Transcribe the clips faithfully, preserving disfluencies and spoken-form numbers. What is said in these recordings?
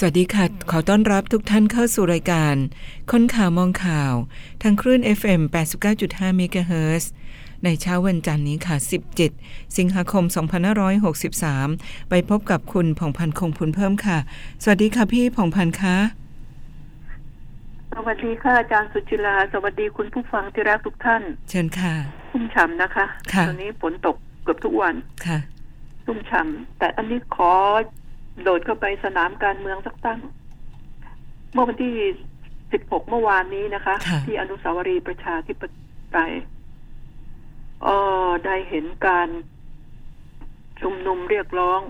สวัสดีค่ะขอต้อนรับทุกท่านเข้าสู่รายการค้นข่าวมองข่าวทางคลื่น เอฟ เอ็ม แปดสิบเก้าจุดห้า เมกะเฮิรตซ์ ในเช้าวันจันทร์นี้ค่ะสิบเจ็ดสิงหาคมสองพันห้าร้อยหกสิบสามไปพบกับคุณผ่องพันธ์คงพูนเพิ่มค่ะสวัสดีค่ะพี่ผ่องพันธ์คะสวัสดีค่ะอาจารย์สุจิลาสวัสดีคุณผู้ฟังที่รักทุกท่านเชิญค่ะชุ่มฉ่ำนะคะตอนนี้ฝนตกเกือบทุกวันค่ะชุ่มฉ่ำแต่อันนี้ขอโดดเข้าไปสนามการเมืองสักตั้งเมื่อวันที่สิบหกเมื่อวานนี้นะคะที่อนุสาวรีย์ประชาธิปไตยเอ่อได้เห็นการชุมนุมเรียกร้อง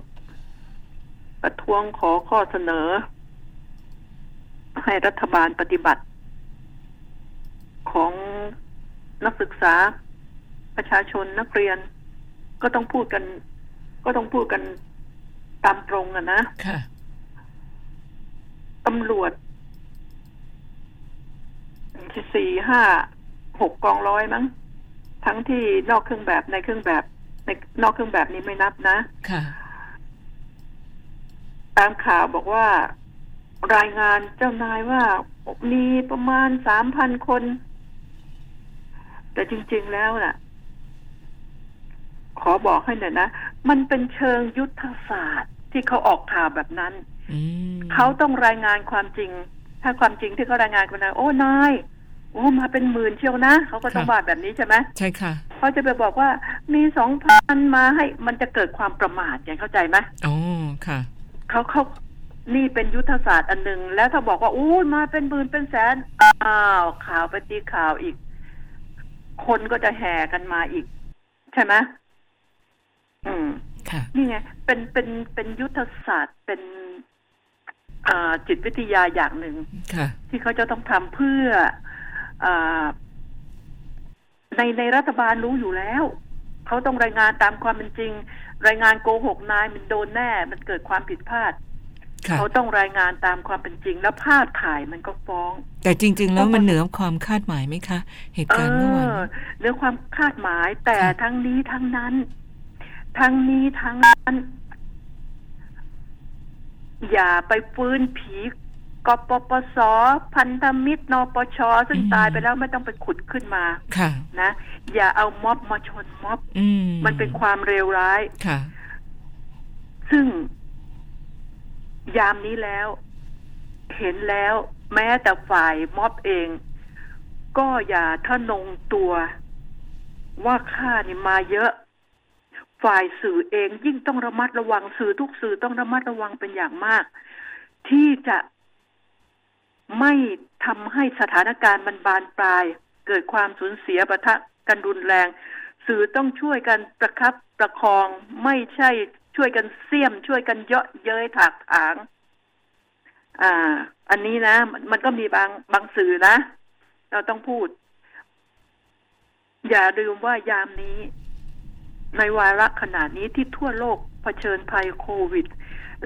ประท้วงขอข้อเสนอให้รัฐบาลปฏิบัติของนักศึกษาประชาชนนักเรียนก็ต้องพูดกันก็ต้องพูดกันตามตรงอะนะค่ะตำรวจ สี่ ห้า หก กองร้อยมั้งทั้งที่นอกเครื่องแบบในเครื่องแบบในนอกเครื่องแบบนี้ไม่นับนะค่ะตามข่าวบอกว่ารายงานเจ้านายว่ามีประมาณ สามพัน คนแต่จริงๆแล้วน่ะขอบอกให้หน่อยนะมันเป็นเชิงยุทธศาสตร์ที่เขาออกข่าวแบบนั้นเขาต้องรายงานความจริงถ้าความจริงที่เขารายงานกันนะโอ้นายโอ้มาเป็นหมื่นเชียวนะเขาก็ต้องว่าแบบนี้ใช่ไหมใช่ค่ะเขาจะไปบอกว่ามี สองพัน มาให้มันจะเกิดความประมาทอย่างเข้าใจไหมอ๋อค่ะเขาเขานี่เป็นยุทธศาสตร์อันนึงแล้วถ้าบอกว่าโอ้มาเป็นหมื่นเป็นแสนอ้าวข่าวไปตีข่าวอีกคนก็จะแห่กันมาอีกใช่ไหมอืมนี่ไงเป็นเป็นเป็นยุทธศาสตร์เป็นอ่าจิตวิทยาอย่างหนึ่งที่เขาจะต้องทำเพื่ออ่าในในรัฐบาลรู้อยู่แล้วเขาต้องรายงานตามความเป็นจริงรายงานโกหกนายมันโดนแน่มันเกิดความผิดพลาดเขาต้องรายงานตามความเป็นจริงแล้วภาพถ่ายมันก็ฟ้องแต่จริงๆแล้วมันเหนือความคาดหมายไหมคะเหตุการณ์เมื่อวานเหนือความคาดหมายแต่ทั้งนี้ทั้งนั้นทั้งนี้ทั้งนั้นอย่าไปฟื้นผีกปปสพันธมิตรนปชซึ่งตายไปแล้วไม่ต้องไปขุดขึ้นมาค่ะนะอย่าเอาม็อบมาชนม็อบ ม, มันเป็นความเลวร้ายค่ะซึ่งยามนี้แล้วเห็นแล้วแม้แต่ฝ่ายม็อบเองก็อย่าทะนงตัวว่าข้านี่มาเยอะฝ่ายสื่อเองยิ่งต้องระมัดระวังสื่อทุกสื่อต้องระมัดระวังเป็นอย่างมากที่จะไม่ทำให้สถานการณ์มันบานปลายเกิดความสูญเสียปะทะกันรุนแรงสื่อต้องช่วยกันประคับประคองไม่ใช่ช่วยกันเสี่ยมช่วยกันเยาะเย้ยถากถางอ่าอันนี้นะมันก็มีบางบางสื่อนะเราต้องพูดอย่าลืมว่ายามนี้ในวาระขนาดนี้ที่ทั่วโลกเผชิญภัยโควิด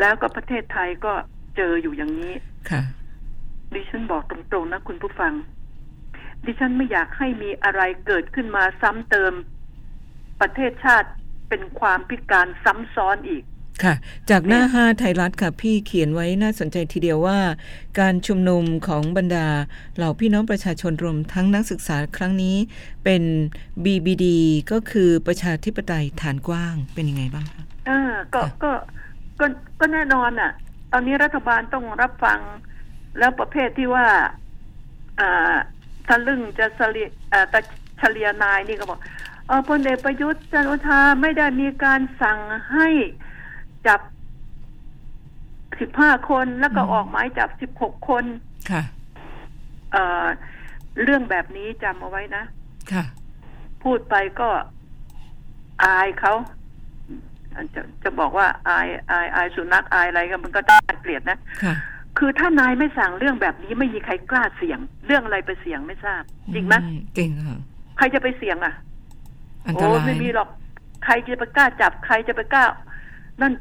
แล้วก็ประเทศไทยก็เจออยู่อย่างนี้ค่ะดิฉันบอกตรงๆนะคุณผู้ฟังดิฉันไม่อยากให้มีอะไรเกิดขึ้นมาซ้ำเติมประเทศชาติเป็นความพิการซ้ำซ้อนอีกค่ะจากหน้าห้าไทยรัฐค่ะพี่เขียนไว้น่าสนใจทีเดียวว่าการชุมนุมของบรรดาเหล่าพี่น้องประชาชนรวมทั้งนักศึกษาครั้งนี้เป็น บี บี ดี ก็คือประชาธิปไตยฐานกว้างเป็นยังไงบ้างคะอ่าก็ก็ก็ก็แน่นอนอ่ะตอนนี้รัฐบาลต้องรับฟังแล้วประเภทที่ว่าอ่าทะลึ่งจะสลิอ่าตะเฉลียนายนี่ก็บอกเออพลเอกประยุทธ์จันทร์โอชาไม่ได้มีการสั่งให้จับสิบห้าคนแล้วก็ออกหมายจับสิบหกคนค่ะเอ่อเรื่องแบบนี้จำเอาไว้นะค่ะพูดไปก็อายเขาจะจะบอกว่าอายอายอายสุนัขอายอะไรกันมันก็น่าเกลียดนะค่ะคือถ้านายไม่สั่งเรื่องแบบนี้ไม่มีใครกล้าเสี่ยงเรื่องอะไรไปเสี่ยงไม่ทราบจริงไหมจริงค่ะใครจะไปเสี่ยงอ่ะอันตรายโอ้ไม่มีหรอกใครจะไปกล้าจับใครจะไปกล้านั่น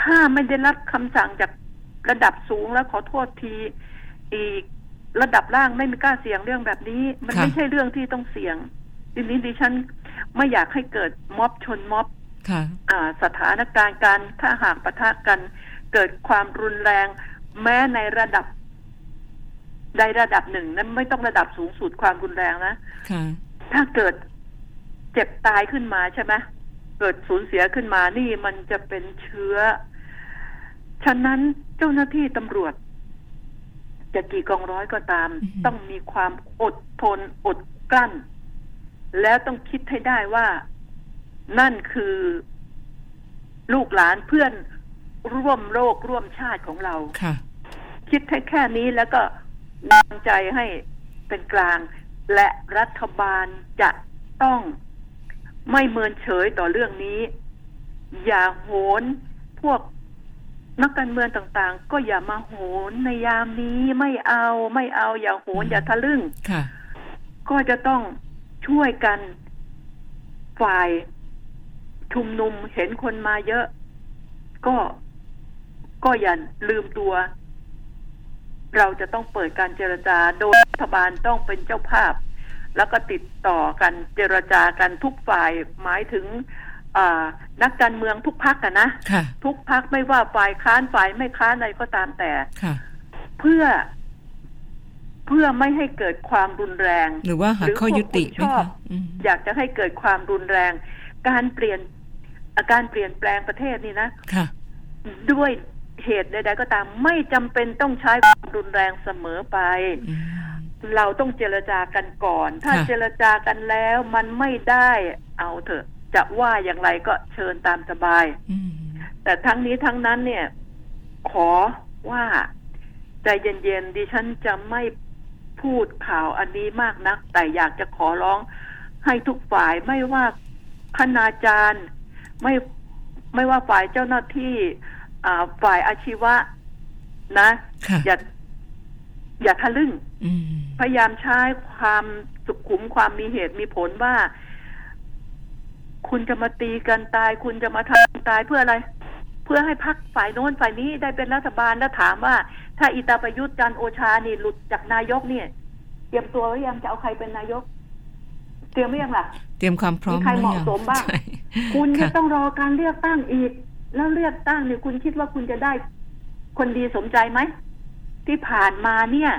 ถ้าไม่ได้รับคำสั่งจากระดับสูงแล้วขอโทษทีอีกระดับล่างไม่มีกล้าเสี่ยงเรื่องแบบนี้มันไม่ใช่เรื่องที่ต้องเสี่ยงทีนี้ดิฉันไม่อยากให้เกิดม็อบชนม็อบสถานการณ์การถ้าหากปะทะกันเกิดความรุนแรง แม้ในระดับในระดับหนึ่งนั้นไม่ต้องระดับสูงสุดความรุนแรงนะถ้าเกิดเจ็บตายขึ้นมาใช่ไหมเกิดสูญเสียขึ้นมานี่มันจะเป็นเชื้อฉะนั้นเจ้าหน้าที่ตำรวจจะกี่กองร้อยก็ตาม mm-hmm. ต้องมีความอดทนอดกลั้นแล้วต้องคิดให้ได้ว่านั่นคือลูกหลานเพื่อนร่วมโลกร่วมชาติของเรา okay. คิดให้แค่นี้แล้วก็วางใจให้เป็นกลางและรัฐบาลจะต้องไม่เมินเฉยต่อเรื่องนี้อย่าโหนพวกนักการเมืองต่างๆก็อย่ามาโหนในยามนี้ไม่เอาไม่เอาอย่าโหนอย่าทะลึ่งก็จะต้องช่วยกันฝ่ายชุมนุมเห็นคนมาเยอะก็ก็อย่าลืมตัวเราจะต้องเปิดการเจรจาโดยรัฐบาลต้องเป็นเจ้าภาพแล้วก็ติดต่อกันเจรจากันทุกฝ่ายหมายถึงนักการเมืองทุกพรรคอะนะทุกพรรคไม่ว่าฝ่ายค้านฝ่ายไม่ค้านอะไรก็ตามแต่เพื่อเพื่อไม่ให้เกิดความรุนแรงหรือว่าหาข้อยุติไม่ค่ะอยากจะให้เกิดความรุนแรงการเปลี่ยนอาการเปลี่ยนแปลงประเทศนี่นะด้วยเหตุใดๆก็ตามไม่จำเป็นต้องใช้ความรุนแรงเสมอไปเราต้องเจรจากันก่อนถ้าเจรจากันแล้วมันไม่ได้เอาเถอะจะว่าอย่างไรก็เชิญตามสบายแต่ทั้งนี้ทั้งนั้นเนี่ยขอว่าใจเย็นๆดิฉันจะไม่พูดข่าวอันนี้มากนักแต่อยากจะขอร้องให้ทุกฝ่ายไม่ว่าคณาจารย์ไม่ไม่ว่าฝ่ายเจ้าหน้าที่ฝ่ายอาชีวะนะอย่าอย่าทะลึ่งพยายามใช้ความสุขุมความมีเหตุมีผลว่าคุณจะมาตีกันตายคุณจะมาทำตายเพื่ออะไรเพื่อให้พรรคฝ่ายโน้นฝ่ายนี้ได้เป็นรัฐบาลแล้วถามว่าถ้าอิตาประยุทธ์จันทร์โอชานี่หลุดจากนายกเนี่ยเตรียมตัวหรือยังจะเอาใครเป็นนายกเตรียมหรือยังล่ะเตรียมความพร้อมมีใครเหมาะสมบ้างคุณจะต้องรอการเลือกตั้งอีกแล้วเลือกตั้งเนี่ยคุณคิดว่าคุณจะได้คนดีสมใจไหมที่ผ่านมาเนี่ย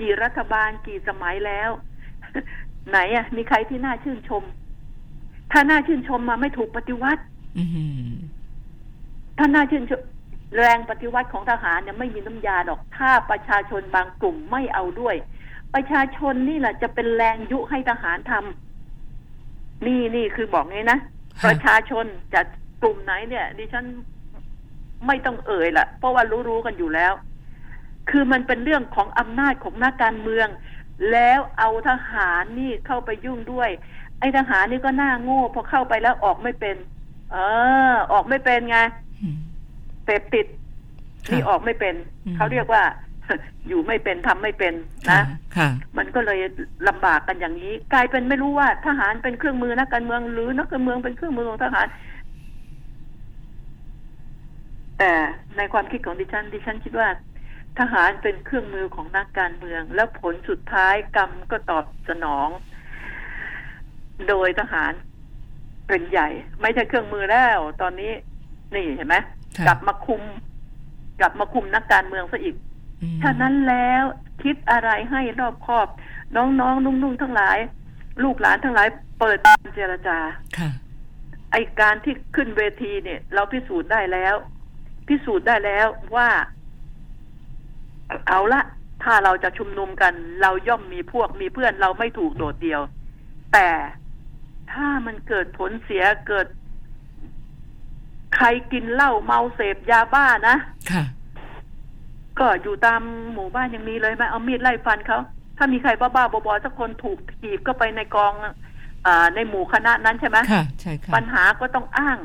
กี่รัฐบาลกี่สมัยแล้วไหนอ่ะมีใครที่น่าชื่นชมถ้าน่าชื่นชมมาไม่ถูกปฏิวัติถ้าน่าชื่นชมแรงปฏิวัติของทหารเนี่ยไม่มีน้ำยาดอกถ้าประชาชนบางกลุ่มไม่เอาด้วยประชาชนนี่แหละจะเป็นแรงยุให้ทหารทำนี่นี่คือบอกงี้นะประชาชนจะกลุ่มไหนเนี่ยดิฉันไม่ต้องเอ่ยละเพราะว่ารู้ๆกันอยู่แล้วคือมันเป็นเรื่องของอำนาจของนักการเมืองแล้วเอาทหารนี่เข้าไปยุ่งด้วยไอ้ทหารนี่ก็หน้าโง่พอเข้าไปแล้วออกไม่เป็นเออออกไม่เป็นไงเสพติดนี่ออกไม่เป็นเขาเรียกว่าอยู่ไม่เป็นทำไม่เป็นนะมันก็เลยลำบากกันอย่างนี้กลายเป็นไม่รู้ว่าทหารเป็นเครื่องมือนักการเมืองหรือนักการเมืองเป็นเครื่องมือของทหารแต่ในความคิดของดิฉันดิฉันคิดว่าทหารเป็นเครื่องมือของนักการเมืองแล้วผลสุดท้ายกรรมก็ตอบสนองโดยทหารเป็นใหญ่ไม่ใช่เครื่องมือแล้วตอนนี้นี่เห็นไหมกลับมาคุมกลับมาคุมนักการเมืองซะอีกฉะนั้นแล้วคิดอะไรให้รอบคอบน้องๆนุ่งๆทั้งหลายลูกหลานทั้งหลายเปิดการเจรจาไอ้การที่ขึ้นเวทีเนี่ยเราพิสูจน์ได้แล้วพิสูจน์ได้แล้วว่าเอาละถ้าเราจะชุมนุมกันเราย่อมมีพวกมีเพื่อนเราไม่ถูกโดดเดี่ยวแต่ถ้ามันเกิดผลเสียเกิดใครกินเหล้าเมาเสพยาบ้านะก็อยู่ตามหมู่บ้านยังมีเลยมาเอามีดไล่ฟันเขาถ้ามีใครบ้าๆบอๆสักคนถูกถีบก็ไปในกองอ่าในหมู่คณะนั้นใช่ไหมใช่ค่ะปัญหาก็ต้องอ้าง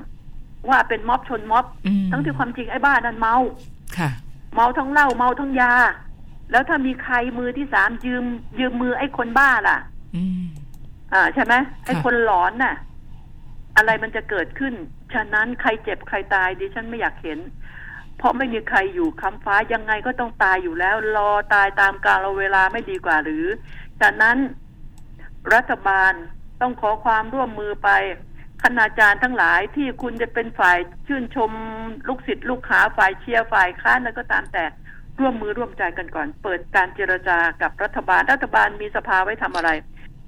ว่าเป็นม็อบชนม็อบทั้งที่ความจริงไอ้บ้านั่นเมาเมาทั้งเหล้าเมาทั้งยาแล้วถ้ามีใครมือที่สามยืมยืมมือไอ้คนบ้าล่ะอ่าใช่ไหมไอ้คนหลอนน่ะอะไรมันจะเกิดขึ้นฉะนั้นใครเจ็บใครตายดิฉันไม่อยากเห็นเพราะไม่มีใครอยู่ค้ำฟ้ายังไงก็ต้องตายอยู่แล้วรอตายตามกาลเวลาไม่ดีกว่าหรือฉะนั้นรัฐบาลต้องขอความร่วมมือไปคณาจารย์ทั้งหลายที่คุณจะเป็นฝ่ายชื่นชมลูกศิษย์ลูกหาฝ่ายเชียร์ฝ่ายค้านแล้วก็ตามแต่ ร่วมมือร่วมใจกันก่อนเปิดการเจรจากับรัฐบาลรัฐบาลมีสภาไว้ทำอะไร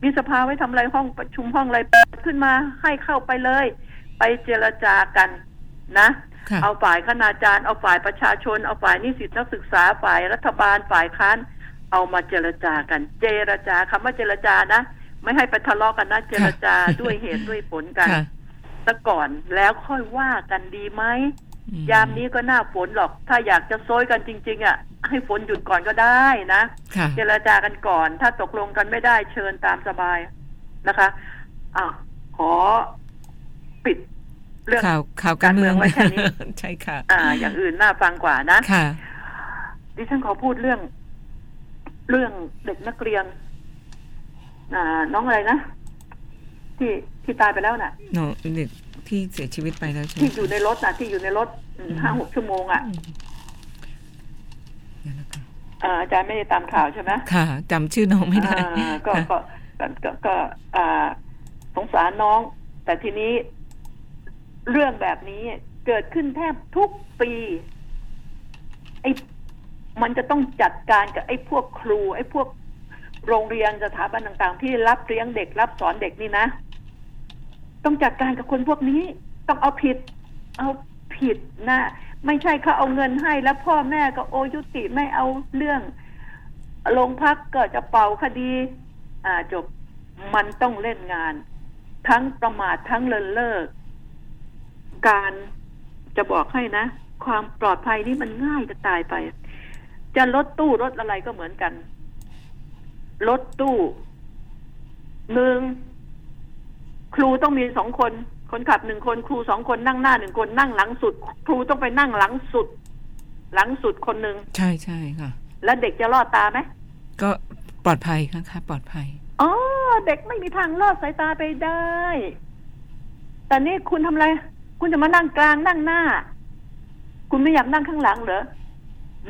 มีสภาไว้ทำอะไรห้องประชุมห้องอะไรเปิดขึ้นมาให้เข้าไปเลยไปเจรจากันนะเอาฝ่ายคณาจารย์เอาฝ่ายประชาชนเอาฝ่ายนิสิตนักศึกษาฝ่ายรัฐบาลฝ่ายค้านเอามาเจรจากันเจรจาคำว่าเจรจานะไม่ให้ไปทะเลาะกันนะเจรจาด้วยเหตุด้วยผลกันซะก่อนแล้วค่อยว่ากันดีไหมยามนี้ก็หน้าฝนหรอกถ้าอยากจะโซยกันจริงๆอ่ะให้ฝนหยุดก่อนก็ได้นะเจรจากันก่อนถ้าตกลงกันไม่ได้เชิญตามสบายนะคะอ่ะขอปิดเรื่องข่าวข่าวการเมืองไว้แค่นี้ใช่ค่ะอ่าอย่างอื่นน่าฟังกว่านะค่ะดิฉันขอพูดเรื่องเรื่องเด็กนักเรียนอ่าน้องอะไรนะที่ที่ตายไปแล้วน่ะน้องเด็กที่เสียชีวิตไปแล้วใช่ไหมที่อยู่ในรถน่ะที่อยู่ในรถ ห้าหก ชั่วโมงอ่ะอาจารย์ไม่ได้ตามข่าวใช่ไหมค่ะจำชื่อน้องไม่ได้ก็ก็ก็สงสารน้องแต่ทีนี้เรื่องแบบนี้เกิดขึ้นแทบทุกปีไอ้มันจะต้องจัดการกับไอ้พวกครูไอ้พวกโรงเรียนสถาบันต่างๆที่รับเลี้ยงเด็กรับสอนเด็กนี่นะต้องจัดการกับคนพวกนี้ต้องเอาผิดเอาผิดนะไม่ใช่เขาเอาเงินให้แล้วพ่อแม่ก็โอยุติไม่เอาเรื่องโรงพักก็จะเป่าคดีอ่าจบมันต้องเล่นงานทั้งประมาททั้งเลินเล่อการจะบอกให้นะความปลอดภัยนี่มันง่ายจะตายไปจะรถตู้รถอะไรก็เหมือนกันรถตู้หนึ่งครูต้องมีสองคนคนขับหนึ่งคนครูสองคนนั่งหน้าหนึ่งคนนั่งหลังสุดครูต้องไปนั่งหลังสุดหลังสุดคนหนึ่งใช่ใช่ค่ะแล้วเด็กจะรอดตาไหมก็ปลอดภัยค่ะค่ะปลอดภัยอ๋อเด็กไม่มีทางรอดสายตาไปได้แต่นี่คุณทำอะไรคุณจะมานั่งกลางนั่งหน้าคุณไม่อยากนั่งข้างหลังเหรอ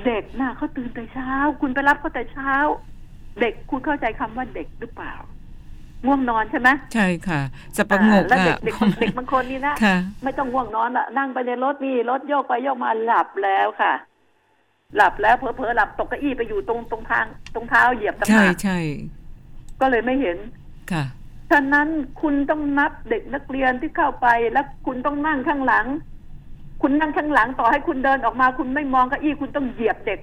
เด็กหน้าเขาตื่นแต่เช้าคุณไปรับเขาแต่เช้าเด็กคุณเข้าใจคำว่าเด็กหรือเปล่าง่วงนอนใช่ไหมใช่ค่ะจะประงกแล้วเด็กเด็กเด็กบางคนนี่นะไม่ต้องง่วงนอนละนั่งไปในรถนี่รถโยกไปโยกมาหลับแล้วค่ะหลับแล้วเพอเพอหลับตกเก้าอี้ไปอยู่ตรงตรงทางตรงเท้าเหยียบตะขาบใช่ๆก็เลยไม่เห็นค่ะฉะนั้นคุณต้องนับเด็กนักเรียนที่เข้าไปแล้วคุณต้องนั่งข้างหลังคุณนั่งข้างหลังต่อให้คุณเดินออกมาคุณไม่มองเก้าอี้คุณต้องเหยียบเด็ก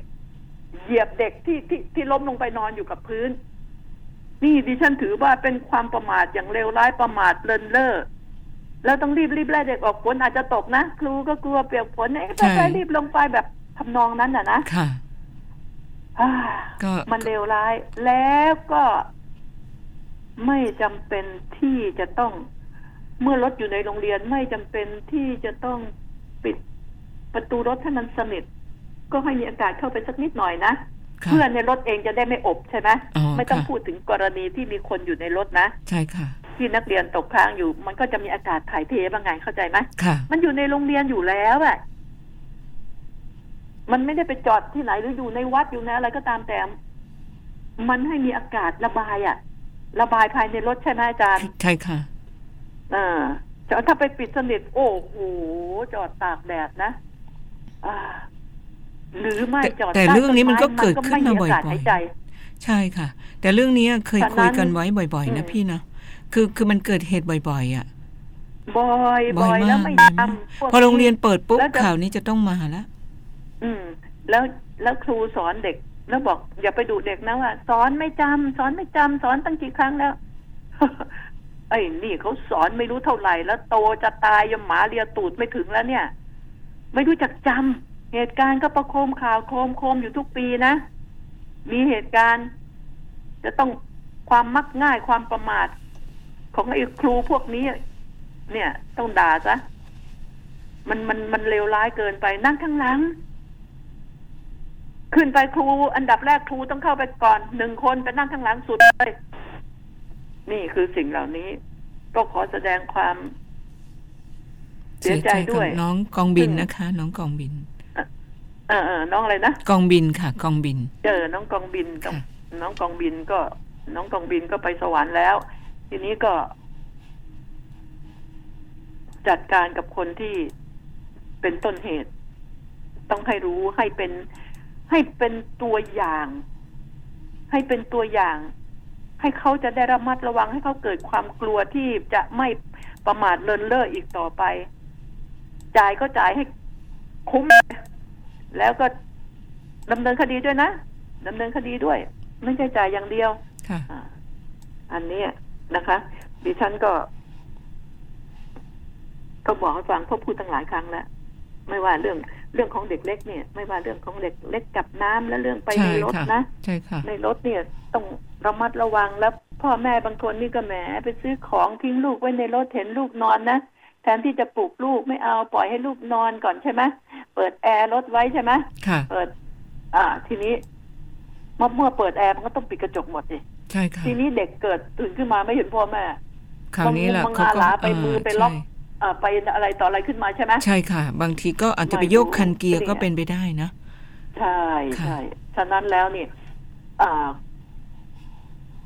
เหยียบเด็กที่ที่ที่ล้มลงไปนอนอยู่กับพื้นนี่ดิฉันถือว่าเป็นความประมาทอย่างเลวร้ายประมาทเลินเล่อแล้วต้องรีบรีบไล่เด็กออกฝนอาจจะตกนะครูก็กลัวเปียกฝนเอ๊ะถ้าไปรีบลงไปแบบทำนองนั้นน่ะนะค่ะมันเลวร้ายแล้วก็ไม่จำเป็นที่จะต้องเมื่อรถอยู่ในโรงเรียนไม่จำเป็นที่จะต้องปิดประตูรถให้มันสนิทก็ให้มีอากาศเข้าไปสักนิดหน่อยนะเพื่อนในรถเองจะได้ไม่อบใช่ไหมไม่ต้องพูดถึงกรณีที่มีคนอยู่ในรถนะใช่ค่ะที่นักเรียนตกค้างอยู่มันก็จะมีอากาศถ่ายเทบ้างไงเข้าใจไหมมันอยู่ในโรงเรียนอยู่แล้วอ่ะมันไม่ได้ไปจอดที่ไหนหรืออยู่ในวัดอยู่ในอะไรก็ตามแต่มันให้มีอากาศระบายอ่ะระบายภายในรถใช่ไหมอาจารย์ใช่ค่ะอ่าจะถ้าไปปิดสนิทโอ้โหจอดตากแดดนะอ่าหรือไม่จอดแต่เรื่องนี้มันก็เกิดขึ้นมาบ่อยๆใช่ค่ะแต่เรื่องนี้เคยคุยกันไว้บ่อยๆนะพี่นะคือคือมันเกิดเหตุบ่อยๆอ่ะบ่อยบ่อยแล้วไม่ทำพอโรงเรียนเปิดปุ๊บข่าวนี้จะต้องมาแล้วอืมแล้วแล้วครูสอนเด็กแล้วบอกอย่าไปดุเด็กนะว่าสอนไม่จำสอนไม่จำสอนตั้งกี่ครั้งแล้วไอ้นี่เขาสอนไม่รู้เท่าไหร่แล้วโตจะตายยังหมาเลียตูดไม่ถึงแล้วเนี่ยไม่รู้จักจำเหตุการณ์ก็ประโคมข่าวโคมโคมอยู่ทุกปีนะมีเหตุการณ์จะต้องความมักง่ายความประมาทของไอ้ครูพวกนี้เนี่ยต้องด่าซะมันมันมันเลวร้ายเกินไปนั่งข้างหลังขึ้นไปครูอันดับแรกครูต้องเข้าไปก่อนหนึ่งคนไปนั่งข้างหลังสุดเลยนี่คือสิ่งเหล่านี้ก็ขอแสดงความเสียใจด้วยน้องกองบินนะคะน้องกองบินเออน้องอะไรนะกองบินค่ะกองบินเจอน้องกองบินน้องกองบินก็น้องกองบินก็ไปสวรรค์แล้วทีนี้ก็จัดการกับคนที่เป็นต้นเหตุต้องให้รู้ให้เป็น ให้เป็นตัวอย่างให้เป็นตัวอย่างให้เขาจะได้ระมัดระวังให้เขาเกิดความกลัวที่จะไม่ประมาทเลินเล่ออีกต่อไปจ่ายก็จ่ายให้คุ้มแล้วก็ดำเนินคดีด้วยนะดำเนินคดีด้วยไม่ใช่จ่ายอย่างเดียวค่ะอันนี้นะคะดิฉันก็ก็บอกให้ฟังพบพูดตั้งหลายครั้งแล้วไม่ว่าเรื่องเรื่องของเด็กเล็กเนี่ยไม่ว่าเรื่องของเด็กเล็กกับน้ำและเรื่องไปในรถนะในรถเนี่ยต้องระมัดระวังแล้วพ่อแม่บางคนนี่ก็แหมไปซื้อของทิ้งลูกไว้ในรถเห็นลูกนอนนะแทนที่จะปลุกลูกไม่เอาปล่อยให้ลูกนอนก่อนใช่ไหมเปิดแอร์รถไว้ใช่ไหมเปิดอ่าทีนี้เมื่อเปิดแอร์มันก็ต้องปิดกระจกหมดดิใช่ค่ะทีนี้เด็กเกิดตื่นขึ้นมาไม่เห็นพ่อแม่คราวนี้แหละเขาก็ไปมือไปล็อกไปอะไรต่ออะไรขึ้นมาใช่ไหมใช่ค่ะบางทีก็อาจจะไปโยกคันเกียร์ก็เป็นไปได้นะใช่ใช่ฉะนั้นแล้วนี่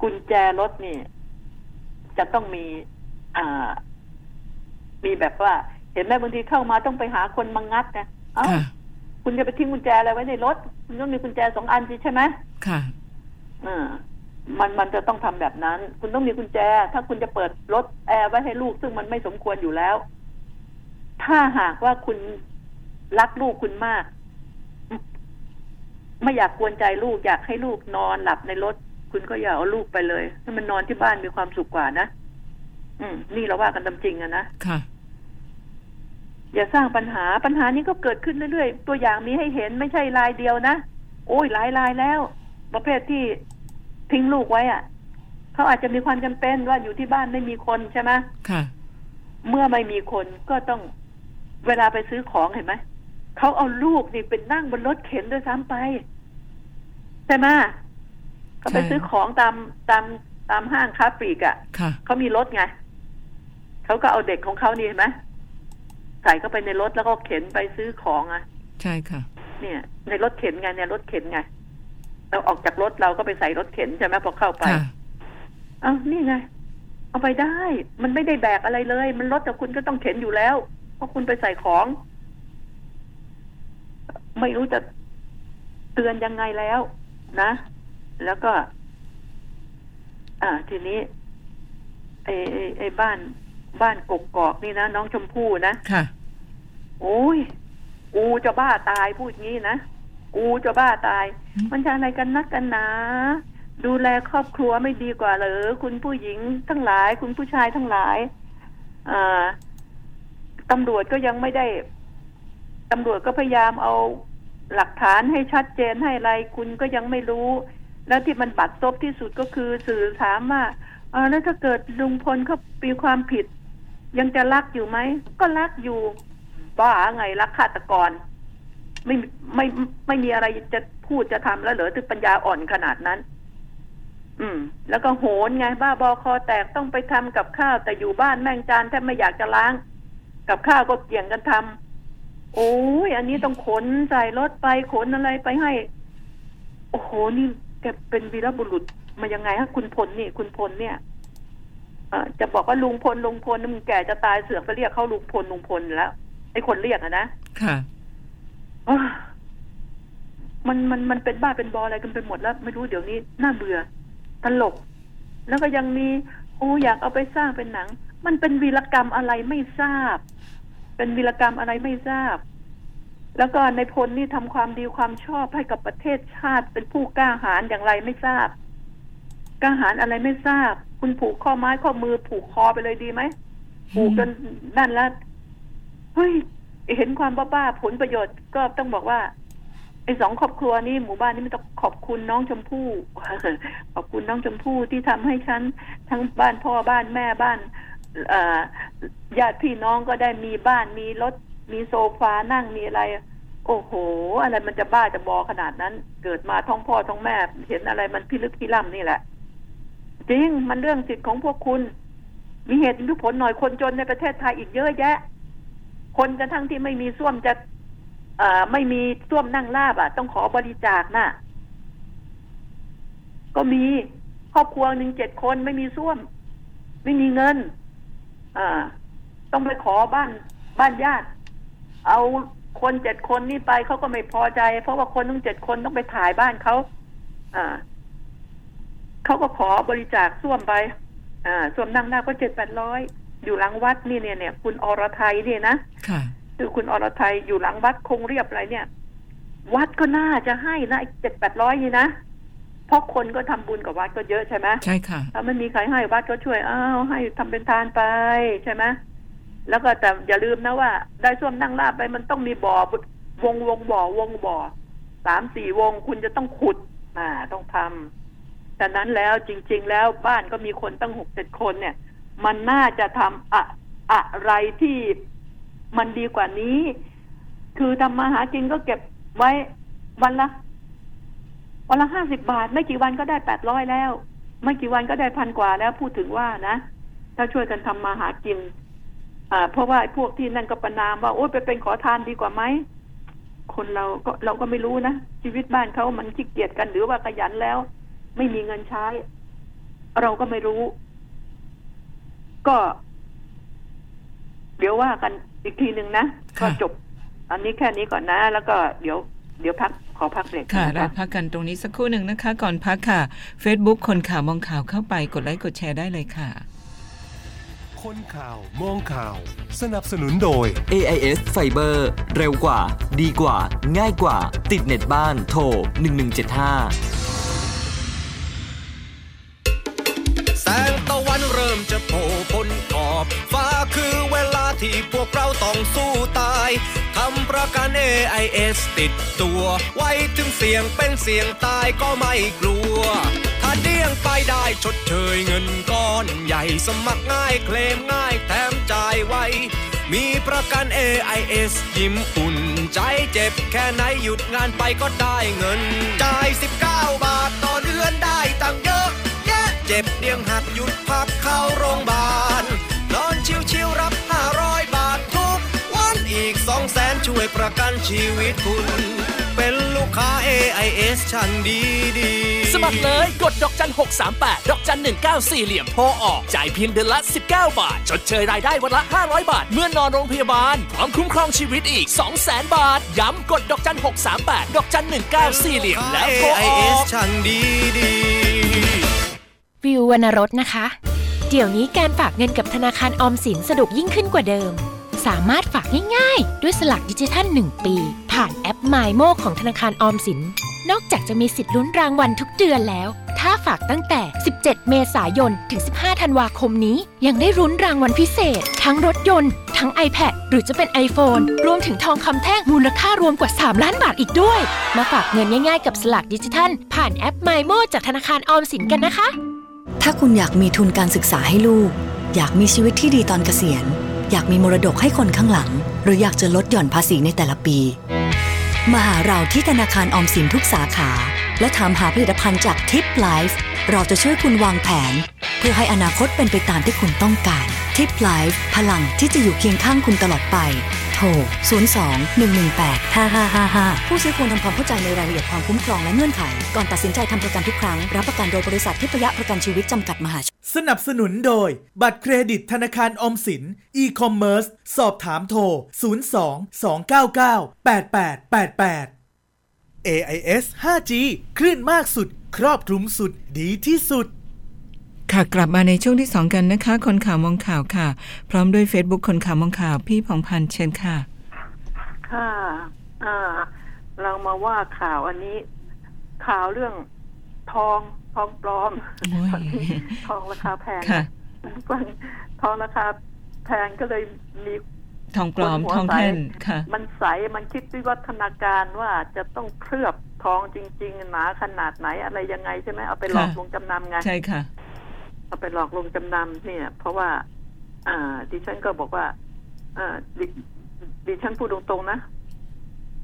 กุญแจรถนี่จะต้องมีมีแบบว่าเห็นไหมบางทีเข้ามาต้องไปหาคนมางัดนะเอ้าคุณจะไปทิ้งกุญแจอะไรไว้ในรถคุณต้องมีกุญแจสองอันสิใช่ไหมค่ะอ่ามันมันจะต้องทำแบบนั้นคุณต้องมีกุญแจถ้าคุณจะเปิดรถแอร์ไว้ให้ลูกซึ่งมันไม่สมควรอยู่แล้วถ้าหากว่าคุณรักลูกคุณมากไม่อยากกวนใจลูกอยากให้ลูกนอนหลับในรถคุณก็อย่าเอาลูกไปเลยให้มันนอนที่บ้านมีความสุขกว่านะอืมนี่เราว่ากันตามจริงอะนะค่ะอย่าสร้างปัญหาปัญหานี้ก็เกิดขึ้นเรื่อยๆตัวอย่างมีให้เห็นไม่ใช่รายเดียวนะโอ้ยหลายรายแล้วประเภทที่ทิ้งลูกไว้อ่ะเขาอาจจะมีความจำเป็นว่าอยู่ที่บ้านไม่มีคนใช่ไหมค่ะเมื่อไม่มีคนก็ต้องเวลาไปซื้อของเห็นไหมเขาเอาลูกนี่เป็นนั่งบนรถเข็นด้วยซ้ำไปใช่ไหมก็ไปซื้อของตามตามตามห้างค้าปลีกอ่ะเขามีรถไงเขาก็เอาเด็กของเขานี่เห็นไหมใส่เข้าไปในรถแล้วก็เข็นไปซื้อของอ่ะใช่ค่ะเนี่ยในรถเข็นไงเนี่ยรถเข็นไงเราออกจากรถเราก็ไปใส่รถเข็นใช่ไหมพอเข้าไปอ้าวนี่ไงเอาไปได้มันไม่ได้แบกอะไรเลยมันรถแต่คุณก็ต้องเข็นอยู่แล้วเพราะคุณไปใส่ของไม่รู้จะเตือนยังไงแล้วนะแล้วก็อ่าทีนี้ไอ้ไอ้ไอ้บ้านบ้านกกกอกนี่นะน้องชมพู่นะค่ะโอ้ยกูจะบ้าตายพูดงี้นะกูจะบ้าตายมันจะอะไรกันนักกันหนาดูแลครอบครัวไม่ดีกว่าเหรอคุณผู้หญิงทั้งหลายคุณผู้ชายทั้งหลายอ่าตำรวจก็ยังไม่ได้ตำรวจก็พยายามเอาหลักฐานให้ชัดเจนให้อะไรคุณก็ยังไม่รู้แล้วที่มันบัดซบที่สุดก็คือสื่อถามว่าอ่าแล้วถ้าเกิดลุงพลเขามีความผิดยังจะรักอยู่ไหมก็รักอยู่บ้าไงรักฆาตกรไม่ไม่ไม่มีอะไรจะพูดจะทำแล้วเหรอถึงปัญญาอ่อนขนาดนั้นอืมแล้วก็โหนไงบ้าบอคอแตกต้องไปทำกับข้าวแต่อยู่บ้านแม่งจานแทบไม่อยากจะล้างกับข้าวก็เกี่ยงกันทำโอ้ยอันนี้ต้องขนใส่รถไปขนอะไรไปให้โอ้โหนี่แกเป็นวีรบุรุษมายังไงฮะคุณพลนี่คุณพลเนี่ยอ่าจะบอกว่าลุงพลลุงพลมึงแก่จะตายเสือกไปเรียกเขาลุงพลลุงพลแล้วไอ้คนเรียกอะนะค่ะมันมันมันเป็นบ้าเป็นบออะไรกันไปหมดแล้วไม่รู้เดี๋ยวนี้น่าเบื่อตลกแล้วก็ยังมีโอ้อยากเอาไปสร้างเป็นหนังมันเป็นวีรกรรมอะไรไม่ทราบเป็นวีรกรรมอะไรไม่ทราบแล้วก็ในพลนี่ทำความดีความชอบให้กับประเทศชาติเป็นผู้กล้าหาญอย่างไรไม่ทราบกล้าหาญอะไรไม่ทราบคุณผูกข้อไม้ข้อมือผูกคอไปเลยดีไหมผูกจนนั่นแล้วเฮ้ยเห็นความบ้าๆผลประโยชน์ก็ต้องบอกว่าไอ้สองครอบครัวนี่หมู่บ้านนี่ไม่ต้องขอบคุณน้องชมพู่ขอบคุณน้องชมพู่ที่ทำให้ฉันทั้งบ้านพ่อบ้านแม่บ้านญาติพี่น้องก็ได้มีบ้านมีรถมีโซฟานั่งมีอะไรโอ้โหอะไรมันจะบ้าจะบอขนาดนั้นเกิดมาท้องพ่อท้องแม่เห็นอะไรมันพิลึกพิลั่นนี่แหละจริงมันเรื่องสิทธิ์ของพวกคุณมีเหตุมีผลหน่อยคนจนในประเทศไทยอีกเยอะแยะคนกระทั่งที่ไม่มีส้วมจะอ่าไม่มีส้วมนั่งลาบอ่ะต้องขอบริจาคน่ะก็มีครอบครัวหนึ่งเจ็ดคนไม่มีส้วมไม่มีเงินอ่าต้องไปขอบ้านบ้านญาติเอา คนเจ็ดคนนี่ไปเขาก็ไม่พอใจเพราะว่าคนต้องเจ็ดคนต้องไปถ่ายบ้านเขาอ่าเขาก็ขอบริจาคส้วมไปอ่าส้วมนั่งหน้าก็เจ็ดแปดร้อยอยู่หลังวัดนี่เนี่ยเนี่ยคุณอรทัยเนี่ยนะค่ะคือคุณอรทัยอยู่หลังวัดคงเรียบอะไรเนี่ยวัดก็น่าจะให้นะอีกเจ็ดแปดร้อยนี่นะเพราะคนก็ทำบุญกับวัดก็เยอะใช่ไหมใช่ค่ะถ้าไม่มีใครให้วัดก็ช่วยอ้าวให้ทำเป็นทานไปใช่ไหมแล้วก็แต่อย่าลืมนะว่าได้ส้วมนั่งลาบไปมันต้องมีบ่อวงวงบ่อวงบ่อสามสี่วงคุณจะต้องขุดอ่าต้องทำแต่นั้นแล้วจริงๆแล้วบ้านก็มีคนตั้งหกเจ็ดคนเนี่ยมันน่าจะทำอะอะไรที่มันดีกว่านี้คือทำมาหากินก็เก็บไว้วันละวันละห้าสิบบาทไม่กี่วันก็ได้แปดร้อยแล้วไม่กี่วันก็ได้พันกว่าแล้วพูดถึงว่านะถ้าช่วยกันทำมาหากินอ่าเพราะว่าพวกที่นั่นก็ประนามว่าโอ๊ยไปเป็นขอทานดีกว่าไหมคนเราก็เราก็ไม่รู้นะชีวิตบ้านเขามันขี้เกียจกันหรือว่าขยันแล้วไม่มีเงินใช้เราก็ไม่รู้ก็เดี๋ยวว่ากันอีกทีนึงนะก็จบอันนี้แค่นี้ก่อนนะแล้วก็เดี๋ยวเดี๋ยวพักขอพักเบรกค่ะเราพักกันตรงนี้สักครู่หนึ่งนะคะก่อนพักค่ะ Facebook คนข่าวมองข่าวเข้าไปกดไลค์กดแชร์ได้เลยค่ะคนข่าวมองข่าวสนับสนุนโดย เอ ไอ เอส Fiber เร็วกว่าดีกว่าง่ายกว่าติดเน็ตบ้านโทรหนึ่งหนึ่งเจ็ดห้าแสงตะวันเริ่มจะโผล่บนขอบฟ้าคือเวลาที่พวกเราต้องสู้ตายทำประกัน เอ ไอ เอส ติดตัวไว้ถึงเสี่ยงเป็นเสี่ยงตายก็ไม่กลัวถ้าเดี้ยงไปได้ชดเชยเงินก้อนใหญ่สมัครง่ายเคลมง่ายแถมจ่ายไวมีประกัน เอ ไอ เอส ยิ้มอุ่นใจเจ็บแค่ไหนหยุดงานไปก็ได้เงินจ่ายสิบเก้าบาทต่อเดือนได้ตังเยอะแยะเจ็บเดี้ยงหักหยุดพักเข้าโรงพยาบาลนอนชิวๆรับห้าร้อยบาททุกวันอีก สองแสน ช่วยประกันชีวิตคุณเป็นลูกค้า เอ ไอ เอส ชั้นดีดีสมัครเลยกดดอกจันหกสามแปดดอกจันหนึ่งเก้าสี่เหลี่ยมโทรออกจ่ายเพียงเดือนละสิบเก้าบาทชดเชยรายได้วันละห้าร้อยบาทเมื่อนอนโรงพยาบาลพร้อมคุ้มครองชีวิตอีก สองแสน บาทย้ำกดดอกจันหกสามแปดดอกจันหนึ่งเก้าสี่เหลี่ยมแล้วโทรออกชั้นดีดีวิววรรณรสนะคะเดี๋ยวนี้การฝากเงินกับธนาคารออมสินสะดวกยิ่งขึ้นกว่าเดิมสามารถฝากง่ายๆด้วยสลักดิจิทัลหนึ่งปีผ่านแอป ไมโม ของธนาคารออมสินนอกจากจะมีสิทธิ์ลุ้นรางวัลทุกเดือนแล้วถ้าฝากตั้งแต่สิบเจ็ดเมษายนถึงสิบห้าธันวาคมนี้ยังได้ลุ้นรางวัลพิเศษทั้งรถยนต์ทั้ง iPad หรือจะเป็น iPhone รวมถึงทองคำแท่งมูลค่ารวมกว่าสามล้านบาทอีกด้วยมาฝากเงินง่ายๆกับสลักดิจิทัลผ่านแอป ไมโม จากธนาคารออมสินกันนะคะถ้าคุณอยากมีทุนการศึกษาให้ลูกอยากมีชีวิตที่ดีตอนเกษียณอยากมีมรดกให้คนข้างหลังหรืออยากจะลดหย่อนภาษีในแต่ละปีมาหาเราที่ธนาคารออมสินทุกสาขาและถามหาผลิตภัณฑ์จาก Tip Life เราจะช่วยคุณวางแผนเพื่อให้อนาคตเป็นไปตามที่คุณต้องการ Tip Life พลังที่จะอยู่เคียงข้างคุณตลอดไปโทรศูนย์ สอง หนึ่ง หนึ่ง แปด ห้า ห้า ห้า ห้าผู้ซื้อควรทำความเข้าใจในรายละเอียดความคุ้มครองและเงื่อนไขก่อนตัดสินใจทำประกันทุกครั้งรับประกันโดยบริษัททิพยประกันชีวิตจำกัดมหาชนสนับสนุนโดยบัตรเครดิตธนาคารออมสินอีคอมเมิร์ซสอบถามโทรศูนย์ สอง สอง เก้า เก้า แปด แปด แปด แปด เอ ไอ เอส ไฟว์จี คลื่นมากสุดครอบคลุมสุดดีที่สุดค่ะกลับมาในช่วงที่สองกันนะคะคนข่าวมองข่าวค่ะพร้อมด้วย Facebook คนข่าวมองข่าวพี่พงษ์พันธ์เชิญค่ะค่ะอ่าเรามาว่าข่าวอันนี้ข่าวเรื่องทองทองปลอมทองราคาแพงค่ะทองราคาแพงก็เลยมีทองปลอมทองแท่นค่ะมันใสมันคิดวิวัฒนาการว่าจะต้องเคลือบทองจริงๆหนาขนาดไหนอะไรยังไงใช่มั้ยเอาไปหลอกลวงจำนำไงใช่ค่ะเอาไปหลอกลวงจำนำเนี่ยเพราะว่าอ่าดิฉันก็บอกว่าอ่าดิดิฉันพูดตรงๆนะ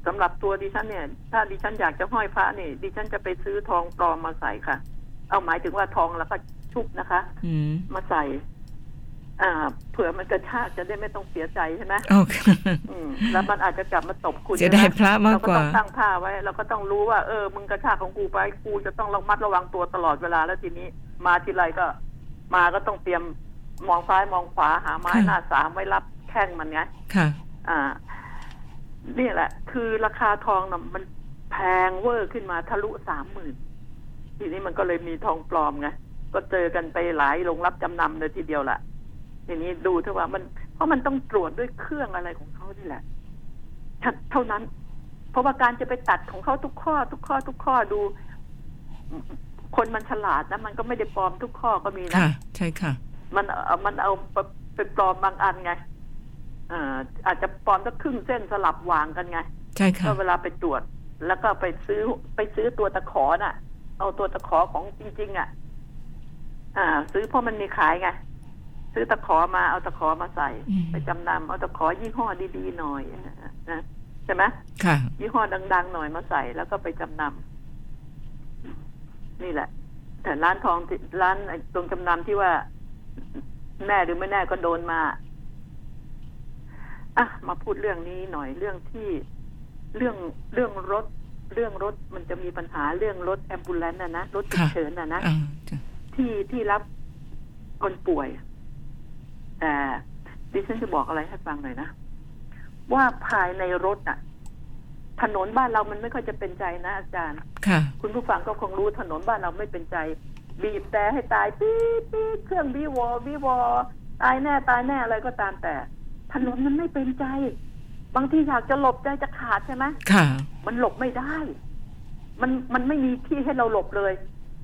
สำหรับตัวดิฉันเนี่ยถ้าดิฉันอยากจะห้อยพระนี่ดิฉันจะไปซื้อทองปลอมมาใส่ค่ะเอาหมายถึงว่าทองแล้วก็ชุบนะคะ mm. มาใส่อ่าเผื่อมันกระชากจะได้ไม่ต้องเสียใจใช่ไหม okay. อืมแล้วมันอาจจะกลับมาตบคุณจะได้พระมากกว่าเราก็ต้องตั้งท่าไว้เราก็ต้องรู้ว่าเออมึงกระชากของกูไปกูจะต้องระมัดระวังตัวตลอดเวลาแล้วทีนี้มาทีไรก็มาก็ต้องเตรียมมองซ้ายมองขวาหาไม้หน้าสามไว้รับแข้งมันไงค่ะอ่า เนี่ยแหละคือราคาทองนะมันแพงเวอร์ขึ้นมาทะลุสามหมื่นทีนี้มันก็เลยมีทองปลอมไงก็เจอกันไปหลายโรงรับจำนำเลยทีเดียวละทีนี้ดูเถอะว่ามันเพราะมันต้องตรวจด้วยเครื่องอะไรของเขานี่แหละเท่านั้นเพราะว่าการจะไปตัดของเขาทุกข้อทุกข้อทุกข้อดูคนมันฉลาดนะมันก็ไม่ได้ปลอมทุกข้อก็มีนะใช่ค่ะมันมันเอาไปปลอมบางอันไงอ่าอาจจะปลอมสักครึ่งเส้นสลับวางกันไงใช่ค่ะเวลาไปตรวจแล้วก็ไปซื้อไปซื้อตัวตะขอน่ะเอาตัวตะขอของจริงๆอ่ะอ่าซื้อเพราะมันมีขายไงซื้อตะขอมาเอาตะขอมาใส่ไปจำนำเอาตะขอยี่ห้อดีๆหน่อยนะใช่ไหมค่ะยี่ห้อดังๆหน่อยมาใส่แล้วก็ไปจำนำนี่แหละแต่ร้านทองร้านตรงจำนำที่ว่าแน่หรือไม่แน่ก็โดนมาอ่ะมาพูดเรื่องนี้หน่อยเรื่องที่เรื่องเรื่องรถเรื่องรถมันจะมีปัญหาเรื่องรถแอมบูเลนซ์นะนะรถฉุกเฉินนะนะที่ที่รับคนป่วยแต่ดิฉันจะบอกอะไรให้ฟังหน่อยนะว่าภายในรถน่ะถนนบ้านเรามันไม่ค่อยจะเป็นใจนะอาจารย์ค่ะคุณผู้ฟังก็คงรู้ถนนบ้านเราไม่เป็นใจบีบแต่ให้ตายปี๊ดปี๊ดเครื่องบีวอบีวอตายแน่ตายแน่อะไรก็ตามแต่ถนนมันไม่เป็นใจบางทีอยากจะหลบใจจะขาดใช่ไหมค่ะมันหลบไม่ได้มันมันไม่มีที่ให้เราหลบเลย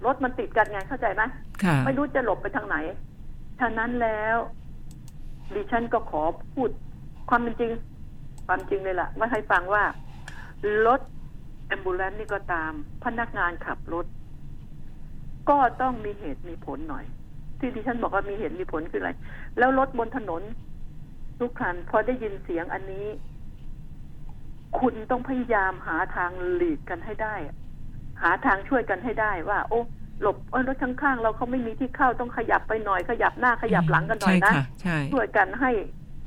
รถมันติดกันไงเข้าใจไหมค่ะไม่รู้จะหลบไปทางไหนฉะนั้นแล้วดิฉันก็ขอพูดความเป็นจริงความจริงเลยล่ะว่าให้ฟังว่ารถแอมบูเลนซ์นี่ก็ตามพนักงานขับรถก็ต้องมีเหตุมีผลหน่อยที่ดิฉันบอกว่ามีเหตุมีผลคืออะไรแล้วรถบนถนนทุกคันพอได้ยินเสียงอันนี้คุณต้องพยายามหาทางหลีกกันให้ได้หาทางช่วยกันให้ได้ว่าโอ้หลบเออรถข้างๆเราเขาไม่มีที่เข้าต้องขยับไปหน่อยขยับหน้าขยับหลังกันหน่อยนะช่วยกันให้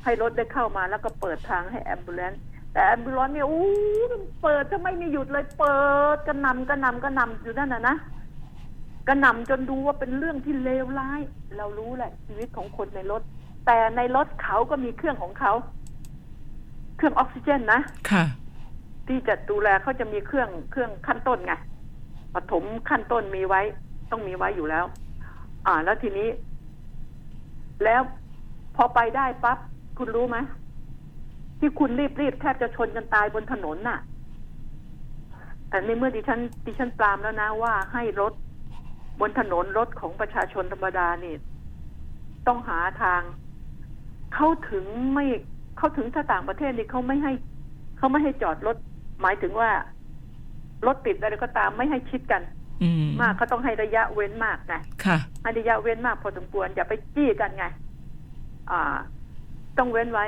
ให้รถได้เข้ามาแล้วก็เปิดทางให้แอมบูเลนซ์แต่แอมบูเลนซ์เนี่ยอู้เปิดถ้าไม่มีหยุดเลยเปิดกระหน่ำกระหน่ำกระหน่ำอยู่นั่นน่ะนะกระหน่ำจนดูว่าเป็นเรื่องที่เลวร้ายเรารู้แหละชีวิตของคนในรถแต่ในรถเขาก็มีเครื่องของเขาเครื่องออกซิเจนนะค่ะที่จะดูแลเขาจะมีเครื่องเครื่องขั้นต้นไงปฐมขั้นต้นมีไว้ต้องมีไว้อยู่แล้วอ่าแล้วทีนี้แล้วพอไปได้ปั๊บคุณรู้ไหมที่คุณรีบๆแทบจะชนกันตายบนถนนน่ะแต่ในเมื่อดิฉันดิฉันปรามแล้วนะว่าให้รถบนถนนรถของประชาชนธรรมดานี่ต้องหาทางเข้าถึงไม่เข้าถึงถ้าต่างประเทศนี่เขาไม่ให้เขาไม่ให้จอดรถหมายถึงว่ารถติดอะไรก็ตามไม่ให้ชิดกันมากก็ต้องให้ระยะเว้นมากไงให้ระยะเว้นมากพอสมควรอย่าไปจี้กันไงอ่าต้องเว้นไว้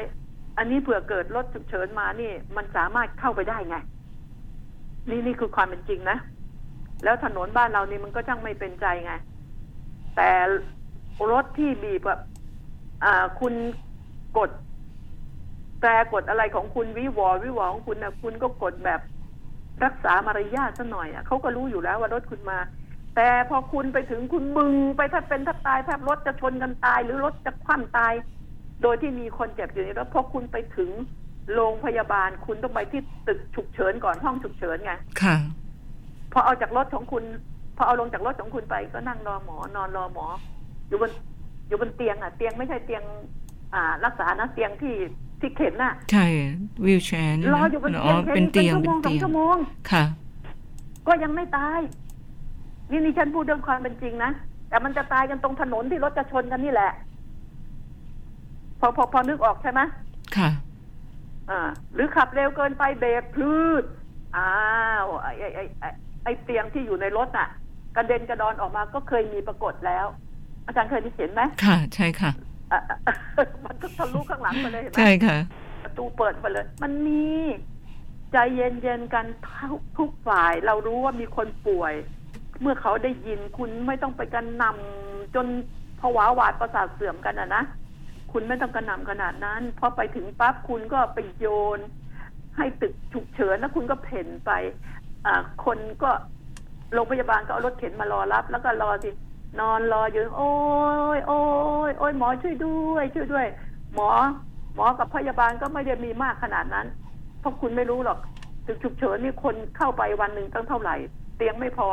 อันนี้เผื่อเกิดรถฉุกเฉินมานี่มันสามารถเข้าไปได้ไงนี่นี่คือความเป็นจริงนะแล้วถนนบ้านเรานี่มันก็ช่างไม่เป็นใจไงแต่รถที่บีบแบบอ่าคุณกดแตรกดอะไรของคุณวิวอวิวอของคุณนะคุณก็กดแบบรักษามารยาทซะหน่อยอ่ะเขาก็รู้อยู่แล้วว่ารถคุณมาแต่พอคุณไปถึงคุณบึงไปถ้าเป็นถ้าตายถ้ารถจะชนกันตายหรือรถจะคว่ำตายโดยที่มีคนเจ็บอยู่ในรถพอคุณไปถึงโรงพยาบาลคุณต้องไปที่ตึกฉุกเฉินก่อนห้องฉุกเฉินไงค่ะพอเอาจากรถของคุณพอเอาลงจากรถของคุณไปก็นั่งรอหมอนอนรอหมออยู่บนอยู่บนเตียงอ่ะเตียงไม่ใช่เตียงอ่ารักษานะเตียงที่ที่เข็นน่ะใช่วีลแชร์รออยู่บนเตียงเป็นเตียงเป็นเตียงชั่วโมงค่ะก็ยังไม่ตายนี่นี่ฉันพูดเรื่องความเป็นจริงนะแต่มันจะตายกันตรงถนนที่รถจะชนกันนี่แหละพอพอพอนึกออกใช่ไหมค่ะอ่าหรือขับเร็วเกินไปเบรกพลืดอ้าวไอ้ไอ้ไอ้ไอ้ไอ้เตียงที่อยู่ในรถน่ะกระเด็นกระดอนออกมาก็เคยมีปรากฏแล้วอาจารย์เคยได้เห็นไหมค่ะใช่ค่ะมันก็ทะลุข้างหลังไปเลยใช่ค่ะประตูเปิดไปเลยมันมีใจเย็นๆกันทุกฝ่ายเรารู้ว่ามีคนป่วยเมื่อเขาได้ยินคุณไม่ต้องไปกระหน่ำจนผวาหวาดประสาทเสื่อมกันอ่ะนะคุณไม่ต้องกระหน่ำขนาดนั้นพอไปถึงปั๊บคุณก็ไปโยนให้ตึกฉุกเฉินแล้วคุณก็เพ่นไปคนก็โรงพยาบาลก็เอารถเข็นมารอรับแล้วก็รอสินอนรออยู่โอ้ยโอ้ยโอ้ยหมอช่วยด้วยช่วยด้วยหมอหมอกับพยาบาลก็ไม่ได้มีมากขนาดนั้น เพราะคุณไม่รู้หรอกถึงฉุกเฉินนี่คนเข้าไปวันหนึ่งตั้งเท่าไหร่เตียงไม่พอ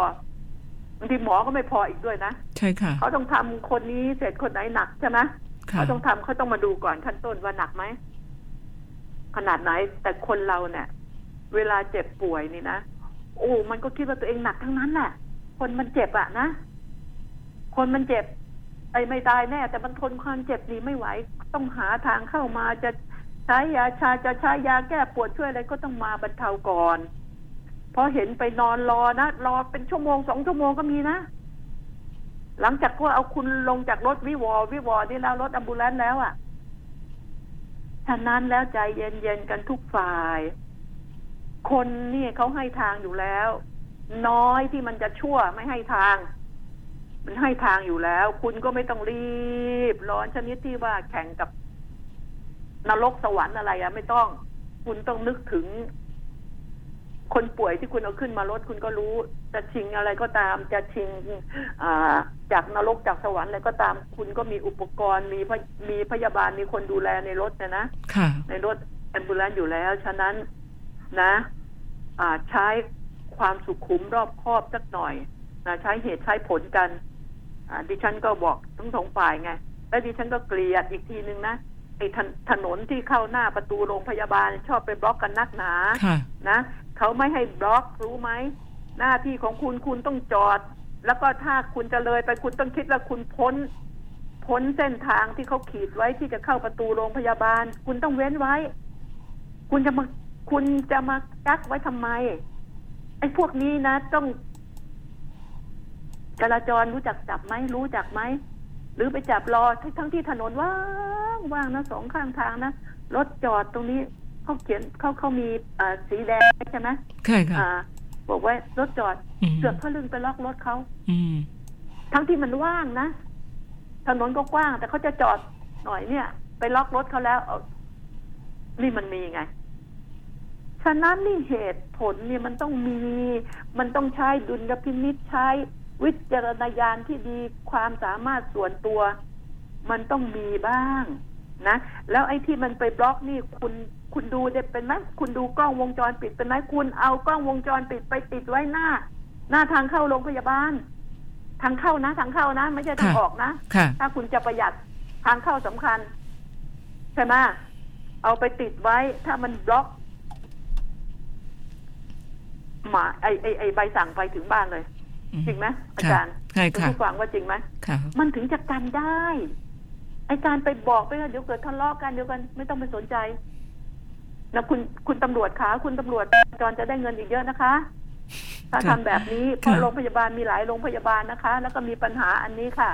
บางทีหมอก็ไม่พออีกด้วยนะใช่ค่ะเขาต้องทำคนนี้เสร็จคนไหนหนักใช่ไหมเขาต้องทำเขาต้องมาดูก่อนขั้นต้นว่าหนักไหมขนาดไหนแต่คนเราเนี่ยเวลาเจ็บป่วยนี่นะโอ้มันก็คิดว่าตัวเองหนักทั้งนั้นแหละคนมันเจ็บอะนะคนมันเจ็บไอ้ไม่ตายแน่แต่มันทนความเจ็บนี้ไม่ไหวต้องหาทางเข้ามาจะใช้ยาชาจะใช้ยาแก้ปวดช่วยอะไรก็ต้องมาบรรเทาก่อนเพราะเห็นไปนอนรอนะรอเป็นชั่วโมงสองชั่วโมงก็มีนะหลังจากก็เอาคุณลงจากรถวิวอวิวอนี่แล้วรถอัมบูแลนซ์แล้วอะฉะนั้นแล้วใจเย็นๆกันทุกฝ่ายคนนี่เขาให้ทางอยู่แล้วน้อยที่มันจะชั่วไม่ให้ทางมันให้ทางอยู่แล้วคุณก็ไม่ต้องรีบร้อนชนิดที่ว่าแข่งกับนรกสวรรค์อะไรอะไม่ต้องคุณต้องนึกถึงคนป่วยที่คุณเอาขึ้นมารถคุณก็รู้จะชิงอะไรก็ตามจะชิงจากนรกจากสวรรค์อะไรก็ตามคุณก็มีอุปกรณ์มีมีพยาบาลมีคนดูแลในรถนะนะในรถแอมบูแลนซ์อยู่แล้วฉะนั้นนะใช้ความสุขุมรอบคอบสักหน่อยนะใช้เหตุใช้ผลกันดิฉันก็บอกทั้งสองฝ่ายไงและดิฉันก็เกลียดอีกทีนึงนะไอ้ถนนที่เข้าหน้าประตูโรงพยาบาลชอบไปบล็อกกันนักหนานะเขาไม่ให้บล็อกรู้ไหมหน้าที่ของคุณคุณต้องจอดแล้วก็ถ้าคุณจะเลยไปคุณต้องคิดว่าคุณพ้นพ้นเส้นทางที่เขาขีดไว้ที่จะเข้าประตูโรงพยาบาลคุณต้องเว้นไว้คุณจะมาคุณจะมากักไว้ทำไมไอ้พวกนี้นะต้องจราจรรู้จักจับไหมรู้จักไหมหรือไปจับรอทั้งที่ถนนว่างว่างนะสองข้างทางนะรถจอดตรงนี้เขาเขียนเขาเขามีสีแดงใช่ไหมใช่ค่ะบอกว่ารถจอดเสือกเขาลืมไปล็อกรถเขาทั้งที่มันว่างนะถนนก็กว้างแต่เขาจะจอดหน่อยเนี่ยไปล็อกรถเขาแล้วนี่มันมีไงฉะนั้นนี่เหตุผลเนี่ยมันต้องมีมันต้องใช้ดุลพินิจใช้วิจารณญาณที่ดีความสามารถส่วนตัวมันต้องมีบ้างนะแล้วไอ้ที่มันไปบล็อกนี่คุณคุณดูเด็ดเป็นไหมคุณดูกล้องวงจรปิดเป็นไหมคุณเอากล้องวงจรปิดไปติดไว้หน้าหน้าทางเข้าโรงพยาบาลทางเข้านะทางเข้านะไม่ใช่ทางออกนะถ้าคุณจะประหยัดทางเข้าสำคัญใช่ไหมเอาไปติดไว้ถ้ามันบล็อกหมาไอไอไอใบสั่งไปถึงบ้านเลยจริงไหมอาจารย์คุณผู้ฟังว่าจริงไหมมันถึงจะกันได้ไอการไปบอกไปว่าเดี๋ยวเกิดทะเลาะกันเดี๋ยวกันไม่ต้องไปสนใจนะคุณคุณตำรวจคะคุณตำรวจจรจะได้เงินอีกเยอะนะคะถ้าทำแบบนี้เพราะโรงพยาบาลมีหลายโรงพยาบาลนะคะแล้วก็มีปัญหาอันนี้ค่ะ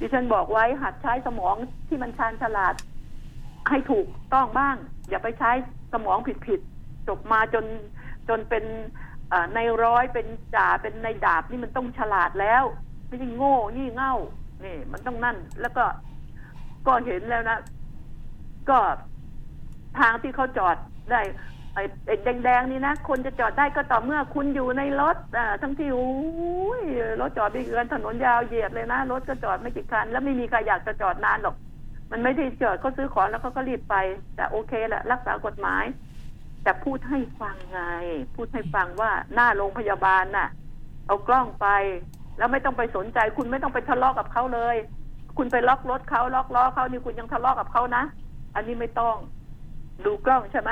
ดิฉันบอกไว้หัดใช้สมองที่มันชาญฉลาดให้ถูกต้องบ้างอย่าไปใช้สมองผิดๆจบมาจนจนเป็นในร้อยเป็นจ่าเป็นในดาบนี่มันต้องฉลาดแล้วไม่ใช่โง่งี่เง่านี่มันต้องนั่นแล้วก็ก็เห็นแล้วนะก็ทางที่เขาจอดได้ไอ้แดงๆนี่นะคนจะจอดได้ก็ต่อเมื่อคุณอยู่ในรถอ่าทั้งที่โอ้ยรถจอดไปเกินถนนยาวเหยียดเลยนะรถก็จอดไม่กี่คันแล้วไม่มีใครอยากจะจอดนานหรอกมันไม่ได้จอดก็ซื้อของแล้วเขาก็รีบไปแต่โอเคแหละรักษากฎหมายแต่พูดให้ฟังไงพูดให้ฟังว่าหน้าโรงพยาบาลน่ะเอากล้องไปแล้วไม่ต้องไปสนใจคุณไม่ต้องไปทะเลาะกับเขาเลยคุณไปล็อกรถเขาล็อกล้อเขานี่คุณยังทะเลาะกับเขานะอันนี้ไม่ต้องดูกล้องใช่ไหม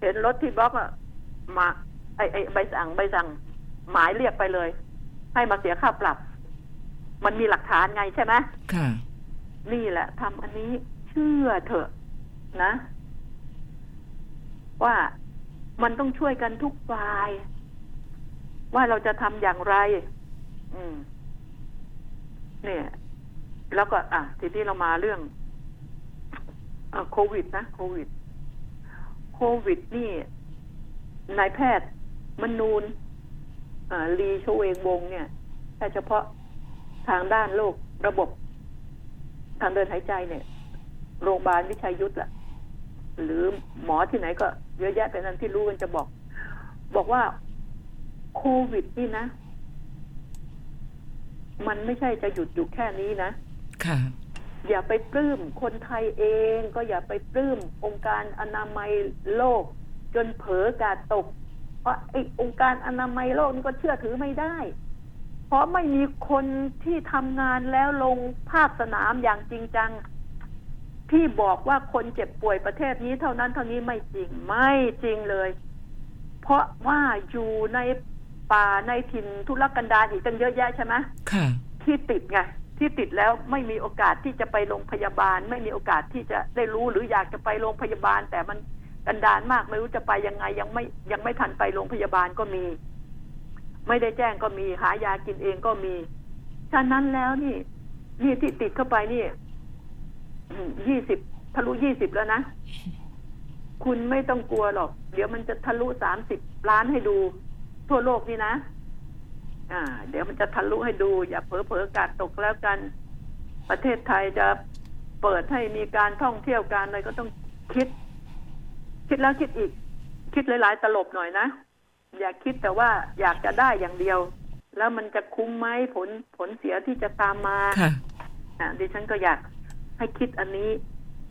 เห็นรถที่บล็อกอะมาไอไอใบสั่งใบสั่งหมายเรียกไปเลยให้มาเสียค่าปรับมันมีหลักฐานไงใช่ไหมนี่แหละทำอันนี้เชื่อเถอะนะว่ามันต้องช่วยกันทุกฝ่ายว่าเราจะทำอย่างไรอืมเนี่ยแล้วก็อ่ะทีนี้เรามาเรื่องโควิดนะโควิดโควิดนี่นายแพทย์มนูนลีชเวงวงเนี่ยแพทย์เฉพาะทางด้านโรคระบบทางเดินหายใจเนี่ยโรงพยาบาลวิชัยยุทธล่ะหรือหมอที่ไหนก็เยอะแยะเป็นอันที่รู้กันจะบอกบอกว่าโควิดนี่นะมันไม่ใช่จะหยุดอยู่แค่นี้นะค่ะอย่าไปปลื้มคนไทยเองก็อย่าไปปลื้มองค์การอนามัยโลก จนเผลอกาดตกเพราะไอ้องค์การอนามัยโลกนี่ก็เชื่อถือไม่ได้เพราะไม่มีคนที่ทำงานแล้วลงภาคสนามอย่างจริงจังที่บอกว่าคนเจ็บป่วยประเทศนี้เท่านั้นเท่านี้ไม่จริงไม่จริงเลยเพราะว่าอยู่ในป่าในถิ่นทุรกันดารอีกตั้งเยอะแยะใช่ไหมค่ะที่ติดไงที่ติดแล้วไม่มีโอกาสที่จะไปโรงพยาบาลไม่มีโอกาสที่จะได้รู้หรืออยากจะไปโรงพยาบาลแต่มันกันดารมากไม่รู้จะไปยังไงยังไม่ยังไม่ทันไปโรงพยาบาลก็มีไม่ได้แจ้งก็มีหายากินเองก็มีฉะนั้นแล้วนี่นี่ที่ติดเข้าไปนี่ยี่สิบทะลุยี่สิบแล้วนะคุณไม่ต้องกลัวหรอกเดี๋ยวมันจะทะลุสามสิบล้านให้ดูทั่วโลกนี่นะอ่าเดี๋ยวมันจะทะลุให้ดูอย่าเผลอเผลอกาดตกแล้วกันประเทศไทยจะเปิดให้มีการท่องเที่ยวการอะไรก็ต้องคิดคิดแล้วคิดอีกคิดหลายๆตลบหน่อยนะอย่าคิดแต่ว่าอยากจะได้อย่างเดียวแล้วมันจะคุ้มไหมผลผลเสียที่จะตามมาอ่าดิฉันก็อยากให้คิดอันนี้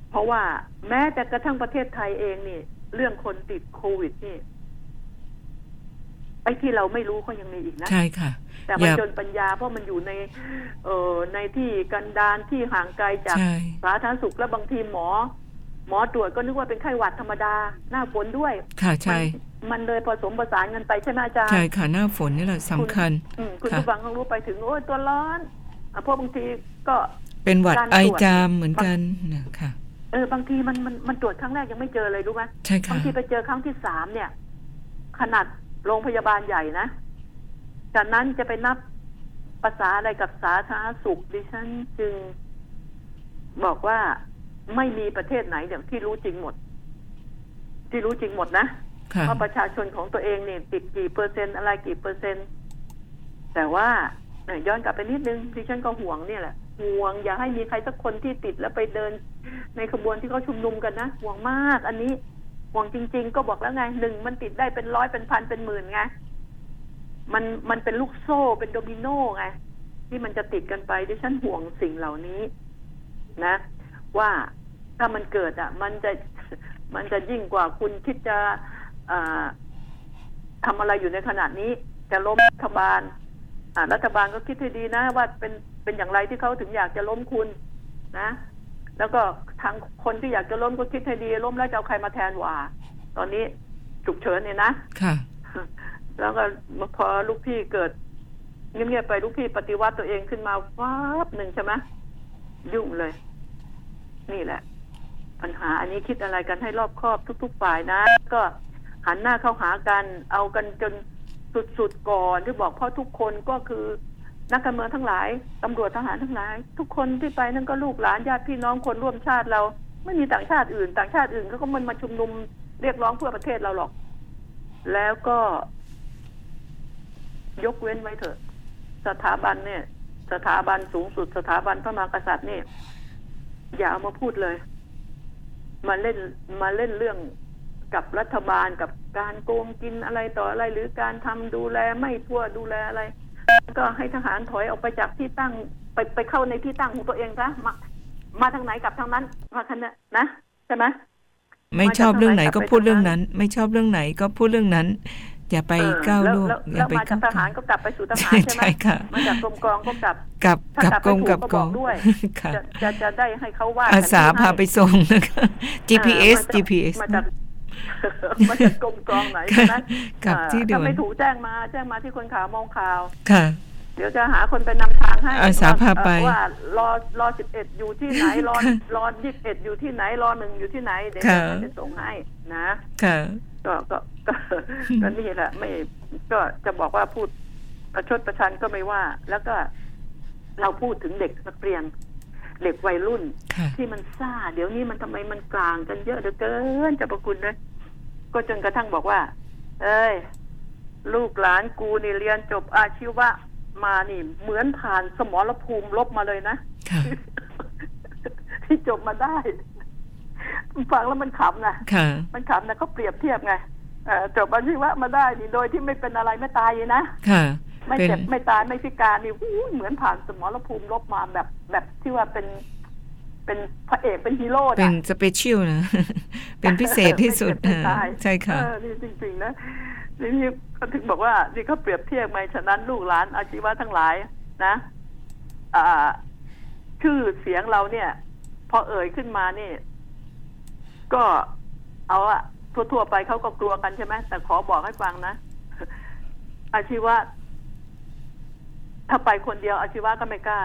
เพราะว่าแม้แต่กระทั่งประเทศไทยเองนี่เรื่องคนติดโควิดนี่ไอ้ที่เราไม่รู้ก็ยังมีอีกนะใช่ค่ะแต่มันจนปัญญาเพราะมันอยู่ในเอ่อในที่กันดารที่ห่างไกลจากสาธารณสุขและบางทีหมอหมอตรวจก็นึกว่าเป็นไข้หวัดธรรมดาหน้าฝนด้วยค่ะใช่มันเลยผสมผสานกันไปใช่ไหมอาจารย์ใช่ค่ะหน้าฝนนี่แหละสำคัญคุณผู้ฟังต้องรู้ไปถึงโอ้ตัวร้อนเพราะบางทีก็เป็นหวัดไอจามเหมือนกันนะคะเออบางทีมันมันมันตรวจครั้งแรกยังไม่เจอเลยรู้ไหมใช่ค่ะบางทีไปเจอครั้งที่สามเนี่ยขนาดโรงพยาบาลใหญ่นะจากนั้นจะไปนับภาษาอะไรกับสาธารณสุขดิฉันจึงบอกว่าไม่มีประเทศไหนเดี๋ยวที่รู้จริงหมดที่รู้จริงหมดนะว่าประชาชนของตัวเองเนี่ยติดกี่เปอร์เซ็นต์อะไรกี่เปอร์เซ็นต์แต่ว่าย้อนกลับไปนิดนึงดิฉันก็ห่วงเนี่ยแหละห่วงอย่าให้มีใครสักคนที่ติดแล้วไปเดินในขบวนที่เขาชุมนุมกันนะห่วงมากอันนี้ห่วงจริงๆก็บอกแล้วไงหนึ่งมันติดได้เป็นร้อยเป็นพันเป็นหมื่นไงมันมันเป็นลูกโซ่เป็นโดมิโนไงที่มันจะติดกันไปดิฉันห่วงสิ่งเหล่านี้นะว่าถ้ามันเกิดอ่ะมันจะมันจะยิ่งกว่าคุณคิดจะทำอะไรอยู่ในขณะนี้จะล้มรัฐบาลรัฐบาลก็คิดให้ดีนะว่าเป็นเป็นอย่างไรที่เขาถึงอยากจะล้มคุณนะแล้วก็ทางคนที่อยากจะล้มก็คิดให้ดีล้มแล้วจะเอาใครมาแทนว่าตอนนี้ฉุกเฉินเนี่ยนะค่ะแล้วก็พอลูกพี่เกิดเงียบๆไปลูกพี่ปฏิวัติตัวเองขึ้นมาว้าบหนึ่งใช่ไหมยุ่งเลยนี่แหละปัญหาอันนี้คิดอะไรกันให้รอบคอบทุกๆฝ่ายนะก็หันหน้าเข้าหากันเอากันจนสุดๆก่อนที่บอกเพราะทุกคนก็คือนักการเมืองทั้งหลายตำรวจทหารทั้งหลายทุกคนที่ไปนั่นก็ลูกหลานญาติพี่น้องคนร่วมชาติเราไม่มีต่างชาติอื่นต่างชาติอื่นเขาก็มันมาชุมนุมเรียกร้องเพื่อประเทศเราหรอกแล้วก็ยกเว้นไว้เถอะสถาบันเนี่ยสถาบันสูงสุดสถาบันพระมหากษัตริย์นี่อย่าเอามาพูดเลยมาเล่นมาเล่นเรื่องกับรัฐบาลกับการโกงกินอะไรต่ออะไรหรือการทำดูแลไม่ทั่วดูแลอะไรก็ให้ทหารถอยออกไปจากที่ตั้งไปไปเข้าในที่ตั้งของตัวเองซะมามาทางไหนกับทางนั้นมาทางนั้นนะใช่ไหมไม่ชอบเรื่องไหนก็พูดเรื่องนั้นไม่ชอบเรื่องไหนก็พูดเรื่องนั้นอย่าไปก้าวล่วงอย่าไปก้าวทหารก็กลับไปสู่ทหารใช่ไหมมาจากกรมกองก็กลับกลับกลับกรมกลับกองด้วยจะจะได้ให้เขาว่าอาสาพาไปส่งนะคะ จี พี เอส จี พี เอสมันจะกลมกลองไหนนะถ้าไม่ถูกแจ้งมาแจ้งมาที่คนข่าวมองข่าวเดี๋ยวจะหาคนไปนำทางให้อาสาพาไปว่ารอรอสิบเอ็ดอยู่ที่ไหนรอรอยี่สิบเอ็ดอยู่ที่ไหนรอหนึ่งอยู่ที่ไหนเดี๋ยวจะส่งให้นะก็ก็ก็นี่แหละไม่ก็จะบอกว่าพูดประชดประชันก็ไม่ว่าแล้วก็เราพูดถึงเด็กนักเรียนเด็กวัยรุ่นที่มันซ่าเดี๋ยวนี้มันทำไมมันกลางกันเยอะเหลือเกินเจ้าประคุณเลยก็จนกระทั่งบอกว่าเอ้ยลูกหลานกูนี่เรียนจบอาชีวะมานี่เหมือนผ่านสมรภูมิลบมาเลยนะ ที่จบมาได้ฟังแล้วมันขำนะ มันขำนะเขาเปรียบเทียบไงจบอาชีวะมาได้นี่โดยที่ไม่เป็นอะไรไม่ตายเลยนะ ไม่เจ็บไม่ตายไม่พิการนี่เหมือนผ่านสมรภูมิลบมาแบบแบบที่ว่าเป็น เป็นพระเอกเป็นฮีโร่เป็นสเปเชียลนะเป็นพิเศษที่สุดใช่ค่ะจริงๆนะนี่เขาถึงบอกว่านี่เขาเปรียบเทียบไหมฉะนั้นลูกหลานอาชีวะทั้งหลายนะชื่อเสียงเราเนี่ยพอเอ่ยขึ้นมานี่ก็เอาอะทั่วๆไปเขาก็กลัวกันใช่ไหมแต่ขอบอกให้ฟังนะอาชีวะถ้าไปคนเดียวอาชีวะก็ไม่กล้า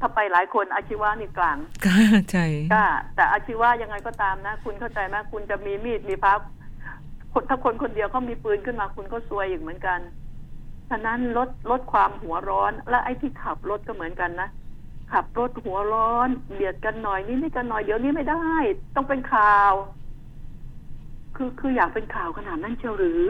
ถ้าไปหลายคนอาชีวะนี่กลางกล้าใช่กล้าแต่อาชีวะยังไงก็ตามนะคุณเข้าใจไหมคุณจะมีมีดมีพับถ้าคนคนเดียวก็มีปืนขึ้นมาคุณก็ซวยอีกเหมือนกันฉะนั้นลดลดความหัวร้อนและไอ้ที่ขับรถก็เหมือนกันนะขับรถหัวร้อนเบียดกันหน่อยนี่นี่กันหน่อยเดี๋ยวนี้ไม่ได้ต้องเป็นข่าวคือคืออยากเป็นข่าวขนาดนั้นเชียวหรือ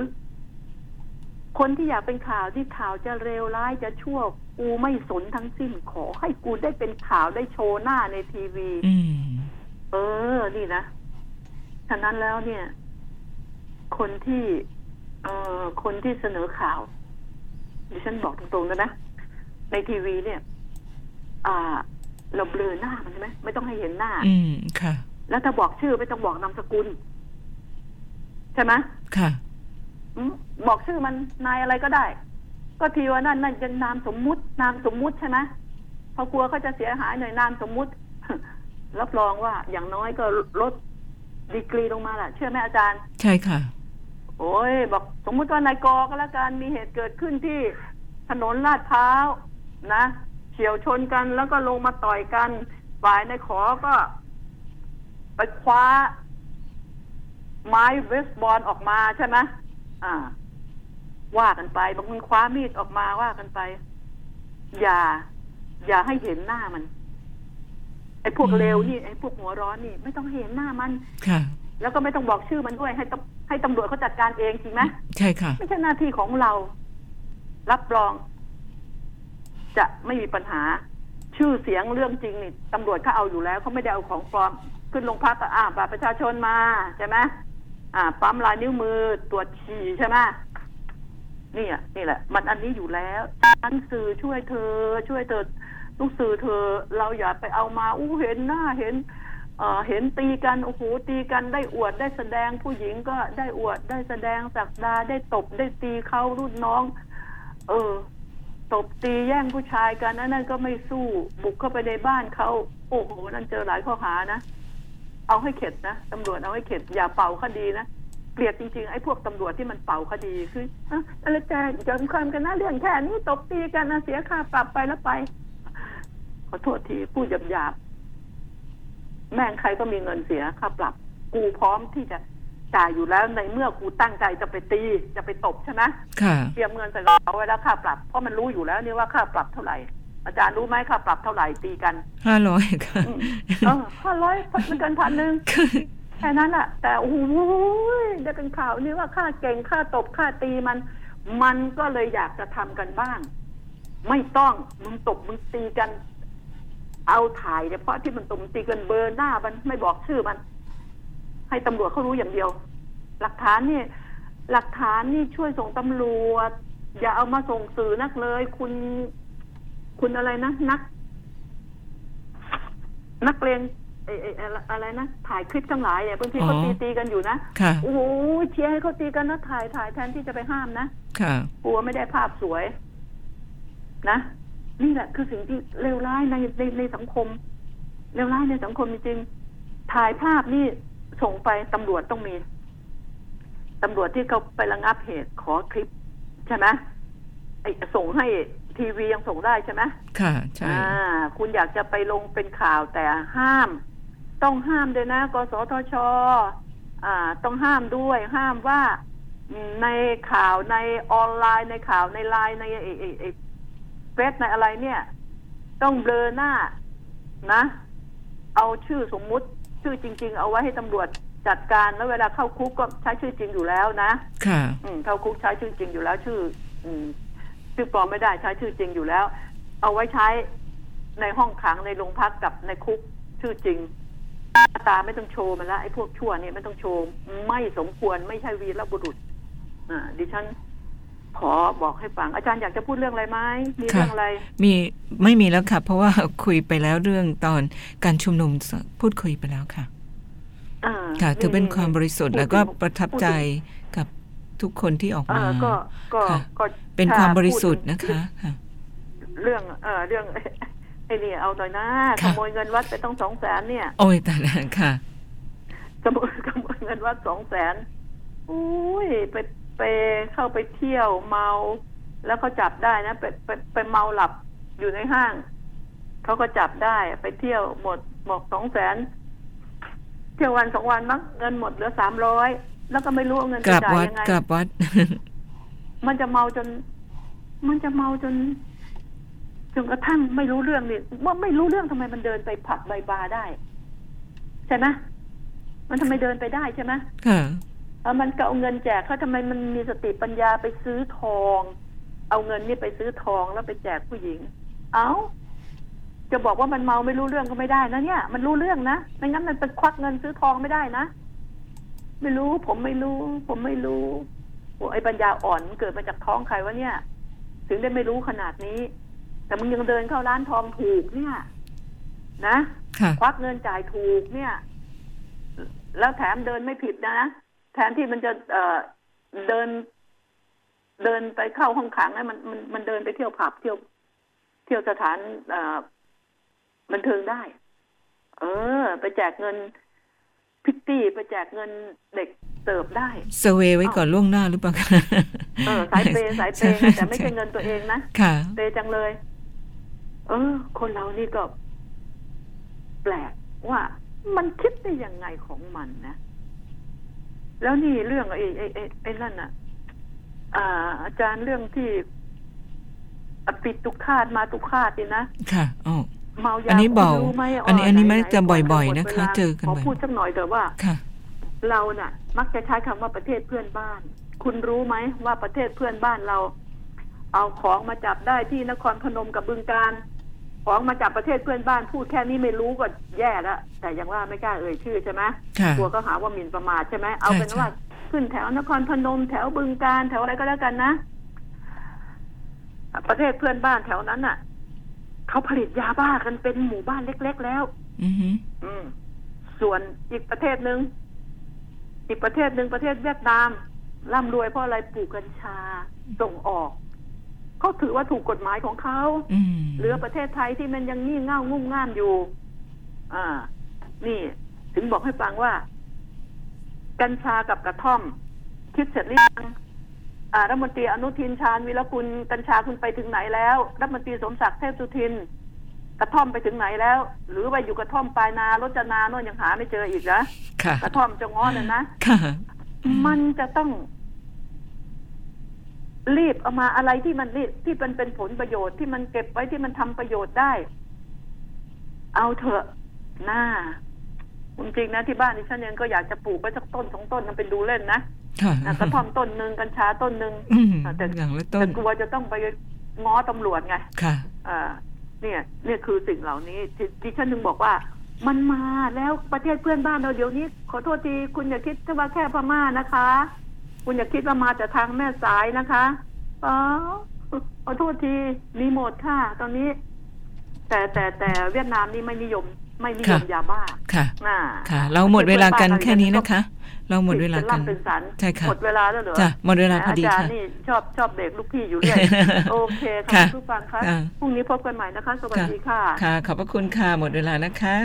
คนที่อยากเป็นข่าวที่ข่าวจะเลวร้ายจะชั่วกูไม่สนทั้งสิ้นขอให้กูได้เป็นข่าวได้โชว์หน้าในทีวีเออนี่นะฉะนั้นแล้วเนี่ยคนที่เอ่อคนที่เสนอข่าวดิฉันบอกตรงๆนะนะในทีวีเนี่ยอ่าเราเบลอหน้ามันใช่ไหมไม่ต้องให้เห็นหน้าอืมค่ะแล้วถ้าบอกชื่อไม่ต้องบอกนามสกุลใช่ไหมค่ะบอกชื่อมันนายอะไรก็ได้ก็ทีว่านั่นนั่นเป็นนามสมมุตินามสมมุติใช่ไหมพอกลัวเขาจะเสียหายหน่อยนามสมมุติรับรองว่าอย่างน้อยก็ลดดีกรีลงมาล่ะเชื่อไหมอาจารย์ใช่ค่ะโอ้ยบอกสมมุติว่านายกก็แล้วกันมีเหตุเกิดขึ้นที่ถนนลาดพร้าวนะเฉี่ยวชนกันแล้วก็ลงมาต่อยกันฝ่ายนายขอก็ไปคว้าไม้เบสบอลออกมาใช่ไหมอ่าว่ากันไปบางคนคว้ามีดออกมาว่ากันไปอย่าอย่าให้เห็นหน้ามันไอ้พวกเลวนี่ไอ้พวกหัวร้อนนี่ไม่ต้องเห็นหน้ามันค่ะแล้วก็ไม่ต้องบอกชื่อมันด้วยให้ให้ตำรวจเขาจัดการเองจริงไหมใช่ค่ะไม่ใช่หน้าที่ของเรารับรองจะไม่มีปัญหาชื่อเสียงเรื่องจริงนี่ตำรวจเขาเอาอยู่แล้วเขาไม่ได้เอาของปลอมขึ้นโรงพักอ่าบัตรประชาชนมาใช่ไหมอ่าปั๊มลายนิ้วมือตรวจฉี่ใช่ไหมนี่อ่ะนี่แหละมันอันนี้อยู่แล้วทั้งสื่อช่วยเธอช่วยเธอลูกสื่อเธอเราอย่าไปเอามาอู้เห็นหน้าเห็นเอ่อเห็นตีกันโอ้โหตีกันได้อวดได้แสดงผู้หญิงก็ได้อวดได้แสดงศักดาได้ตบได้ตีเขารุ่นน้องเออตบตีแย่งผู้ชายกันนั่นนั่นก็ไม่สู้บุกเข้าไปในบ้านเขาโอ้โหนั่นเจอหลายข้อหานะเอาให้เข็ดนะตำรวจเอาให้เข็ดอย่าเป่าคดีนะเกลียดจริงๆไอ้พวกตำรวจที่มันเป่าคดีคืออะไรแต่ยอมความกันนะเรื่องแค่นี้ตบตีกันนะเสียค่าปรับไปแล้วไปขอโทษทีพูดหยาบๆแม่งใครก็มีเงินเสียค่าปรับกูพร้อมที่จะจ่ายอยู่แล้วในเมื่อกูตั้งใจจะไปตีจะไปตบใช่ไหมเตรียมเงินใส่กระเป๋าไว้แล้วค่าปรับเพราะมันรู้อยู่แล้วนี่ว่าค่าปรับเท่าไหร่อาจารย์รู้ไหมค่าปรับเท่าไหร่ตีกันห้าร้อยค่ะอ๋อห้าร้อยพันเกินพันหนึ่งแค่นั้นแหละแต่โอ้โหได้เป็นข่าวนี่ว่าค่าเก่งค่าตบค่าตีมันมันก็เลยอยากจะทำกันบ้างไม่ต้องมึงตบมึงตีกันเอาถ่ายเฉพาะที่มันตบตีกันเบอร์หน้ามันไม่บอกชื่อมันให้ตำรวจเขารู้อย่างเดียวหลักฐานนี่หลักฐานนี่ช่วยส่งตำรวจอย่าเอามาส่งสื่อนักเลยคุณคุณอะไรนะนักนักเรียนไอ้ไอ้อะไรนะถ่ายคลิปทั้งหลายเนี่ยบางทีเขาตีตีกันอยู่นะโอ้โหเชียร์ให้เขาตีกันนะถ่ายถ่ายแทนที่จะไปห้ามนะกลัวไม่ได้ภาพสวยนะนี่แหละคือสิ่งที่เลวร้ายในในในสังคมเลวร้ายในสังคมจริงๆถ่ายภาพนี่ส่งไปตำรวจต้องมีตำรวจที่เขาไประงับเหตุขอคลิปใช่ไหมไอ้ส่งให้ทีวียังส่งได้ใช่ไหมค่ะใช่คุณอยากจะไปลงเป็นข่าวแต่ห้ามต้องห้ามด้วยนะกสทช.อ่าต้องห้ามด้วยห้ามว่าในข่าวในออนไลน์ในข่าวในไลน์ในไอ้ไอ้ไอ้เฟซในอะไรเนี่ยต้องเบลอหน้านะเอาชื่อสมมุติชื่อจริงๆเอาไว้ให้ตำรวจจัดการแล้วเวลาเข้าคุกก็ใช้ชื่อจริงอยู่แล้วนะค่ะเข้าคุกใช้ชื่อจริงอยู่แล้วชื่อชื่อปลอมไม่ได้ใช้ชื่อจริงอยู่แล้วเอาไว้ใช้ในห้องขังในโรงพักกับในคุกชื่อจริงตาไม่ต้องโชว์มันละไอ้พวกชั่วเนี่ยไม่ต้องโชว์ไม่สมควรไม่ใช่วีรบุรุษอ่าดิฉัน ขอบอกให้ฟังอาจารย์อยากจะพูดเรื่องอะไรไหมมีเรื่องอะไรมีไม่มีแล้วค่ะเพราะว่าคุยไปแล้วเรื่องตอนการชุมนุมพูดคุยไปแล้วค่ะค่ะถือเป็นความบริสุทธิ์แล้วก็ประทับใจกับทุกคนที่ออกมาค่ะเป็นความบริสุทธิ์นะคะเรื่องเอ่อเรื่องไอ้นี่เอาหน่อยนะขโมยเงินวัดไปต้อง สองแสน เนี่ยโอ้ยตายแล้วค่ะขโมยขโมยเงินวัด สองแสน อุ้ยไปไปเข้าไปเที่ยวเมาแล้วเขาจับได้นะไปไปไปเมาหลับอยู่ในห้างเขาก็จับได้ไปเที่ยวหมดหมด สองแสน เที่ยววันสองวันมั้งเงินหมดเหลือสามร้อยแล้วก็ไม่รู้เอาเงินไปจ่ายยังไงกลับวัดมันจะเมาจนมันจะเมาจนจนกระทั่งไม่รู้เรื่องนี่ว่าไม่รู้เรื่องทำไมมันเดินไปผับไบบาร์ได้ใช่ไหมมันทำไมเดินไปได้ใช่ไหมค่ะเอามันก็เอาเงินแจกเขาทำไมมันมีสติปัญญาไปซื้อทองเอาเงินนี่ไปซื้อทองแล้วไปแจกผู้หญิงเอ้าจะบอกว่ามันเมาไม่รู้เรื่องก็ไม่ได้นะเนี่ยมันรู้เรื่องนะไม่งั้นมันไปควักเงินซื้อทองไม่ได้นะไม่รู้ผมไม่รู้ผมไม่รู้โอ้ไอ้ปัญญาอ่อนเกิดมาจากท้องใครวะเนี่ยถึงได้ไม่รู้ขนาดนี้แต่มึงยังเดินเข้าร้านทองถูกเนี่ยนะควักเงินจ่ายถูกเนี่ยแล้วแถมเดินไม่ผิดนะแทนที่มันจะ เ, เดินเดินไปเข้าห้องขังนะมันมันมันเดินไปเที่ยวผับเที่ยวเที่ยวสถานบันเทิงได้เออไปแจกเงินพิตตี้ไปแจกเงินเด็กเติบได้เซเวไว้ก่อนล่วงหน้าหรือเปล่าคะเออสายเปสายเปแต่ไม่ใช่เงินตัวเองนะค่ะเปจังเลยเออคนเรานี่ก็แปลกว่ามันคิดได้ยังไงของมันนะแล้วนี่เรื่องไอ้ไอ้ไอ้ไอ้นั่นน่ะอ่าอาจารย์เรื่องที่อปิตุฆาตมาตุฆาตนี่นะค่ะอ้าวเมายาอันนี้บอกอันนี้อันนี้มันจะบ่อยๆนะคะเจอกันบ่อยขอพูดสักหน่อยเถอะว่าค่ะเราน่ะมักจะใช้คำว่าประเทศเพื่อนบ้านคุณรู้ไหมว่าประเทศเพื่อนบ้านเราเอาของมาจับได้ที่นครพนมกับบึงกาฬของมาจับประเทศเพื่อนบ้านพูดแค่นี้ไม่รู้ก็แย่แล้วแต่ยังว่าไม่กล้าเอ่ยชื่อใช่ไหมกลัวก็หาว่าหมิ่นประมาทใช่ไหมเอาเป็นว่าขึ้นแถวนครพนมแถวบึงกาฬแถวอะไรก็แล้วกันนะประเทศเพื่อนบ้านแถวนั้นน่ะเขาผลิตยาบ้ากันเป็นหมู่บ้านเล็กๆแล้วส่วนอีกประเทศนึงอีกประเทศหนึ่งประเทศเวียดนามร่ำรวยเพราะอะไรปลูกกัญชาส่งออกเขาถือว่าถูกกฎหมายของเขาเหลือประเทศไทยที่มันยังงี่เง่างุ่มง่ามอยู่อ่านี่ถึงบอกให้ฟังว่ากัญชากับกระท่อมคิดเสร็จหรือยังอ่ารัฐมนตรีอนุทินชาญวีรกุลกัญชาคุณไปถึงไหนแล้วรัฐมนตรีสมศักดิ์เทพสุทินกระท่อมไปถึงไหนแล้วหรือว่าอยู่กระท่อมปลายนารจนาโน่นยังหาไม่เจออีกนะกระท่อมจงอ้อนนะมันจะต้องรีบเอามาอะไรที่มันที่มันเป็นผลประโยชน์ที่มันเก็บไว้ที่มันทำประโยชน์ได้เอาเถอะหน้าจริงๆนะที่บ้านดิฉันเองก็อยากจะปลูกไว้สักต้นสองต้นทำเป็นดูเล่นนะกระท่อมต้นนึงกัญชาต้นนึงแต่กลัวจะต้องไปง้อตำรวจไงเนี่ยเนี่ยคือสิ่งเหล่านี้ดิฉันถึงบอกว่ามันมาแล้วประเทศเพื่อนบ้านเราเดี๋ยวนี้ขอโทษทีคุณอย่าคิดว่าแค่พม่านะคะคุณอย่าคิดว่ามาจากทางแม่สายนะคะอ๋อขอโทษทีมีหมดค่ะตอนนี้แต่แต่แต่เวียดนามนี่ไม่นิยมไม่นิยมยาบ้าค่ะค่ะเราหมดเวลากันแค่นี้นะคะเราหมดเวลากันใช่ค่ะหมดเวลาแล้วเหรอจ้ะหมดเวลาพอดีค่ะอาจารย์นี่ชอบชอบเบรกลูกพี่อยู่เรื่อยโอเคค่ะทุกท่านค่ะพรุ่งนี้พบกันใหม่นะคะสวัสดีค่ะค่ะขอบพระคุณค่ะหมดเวลานะคะ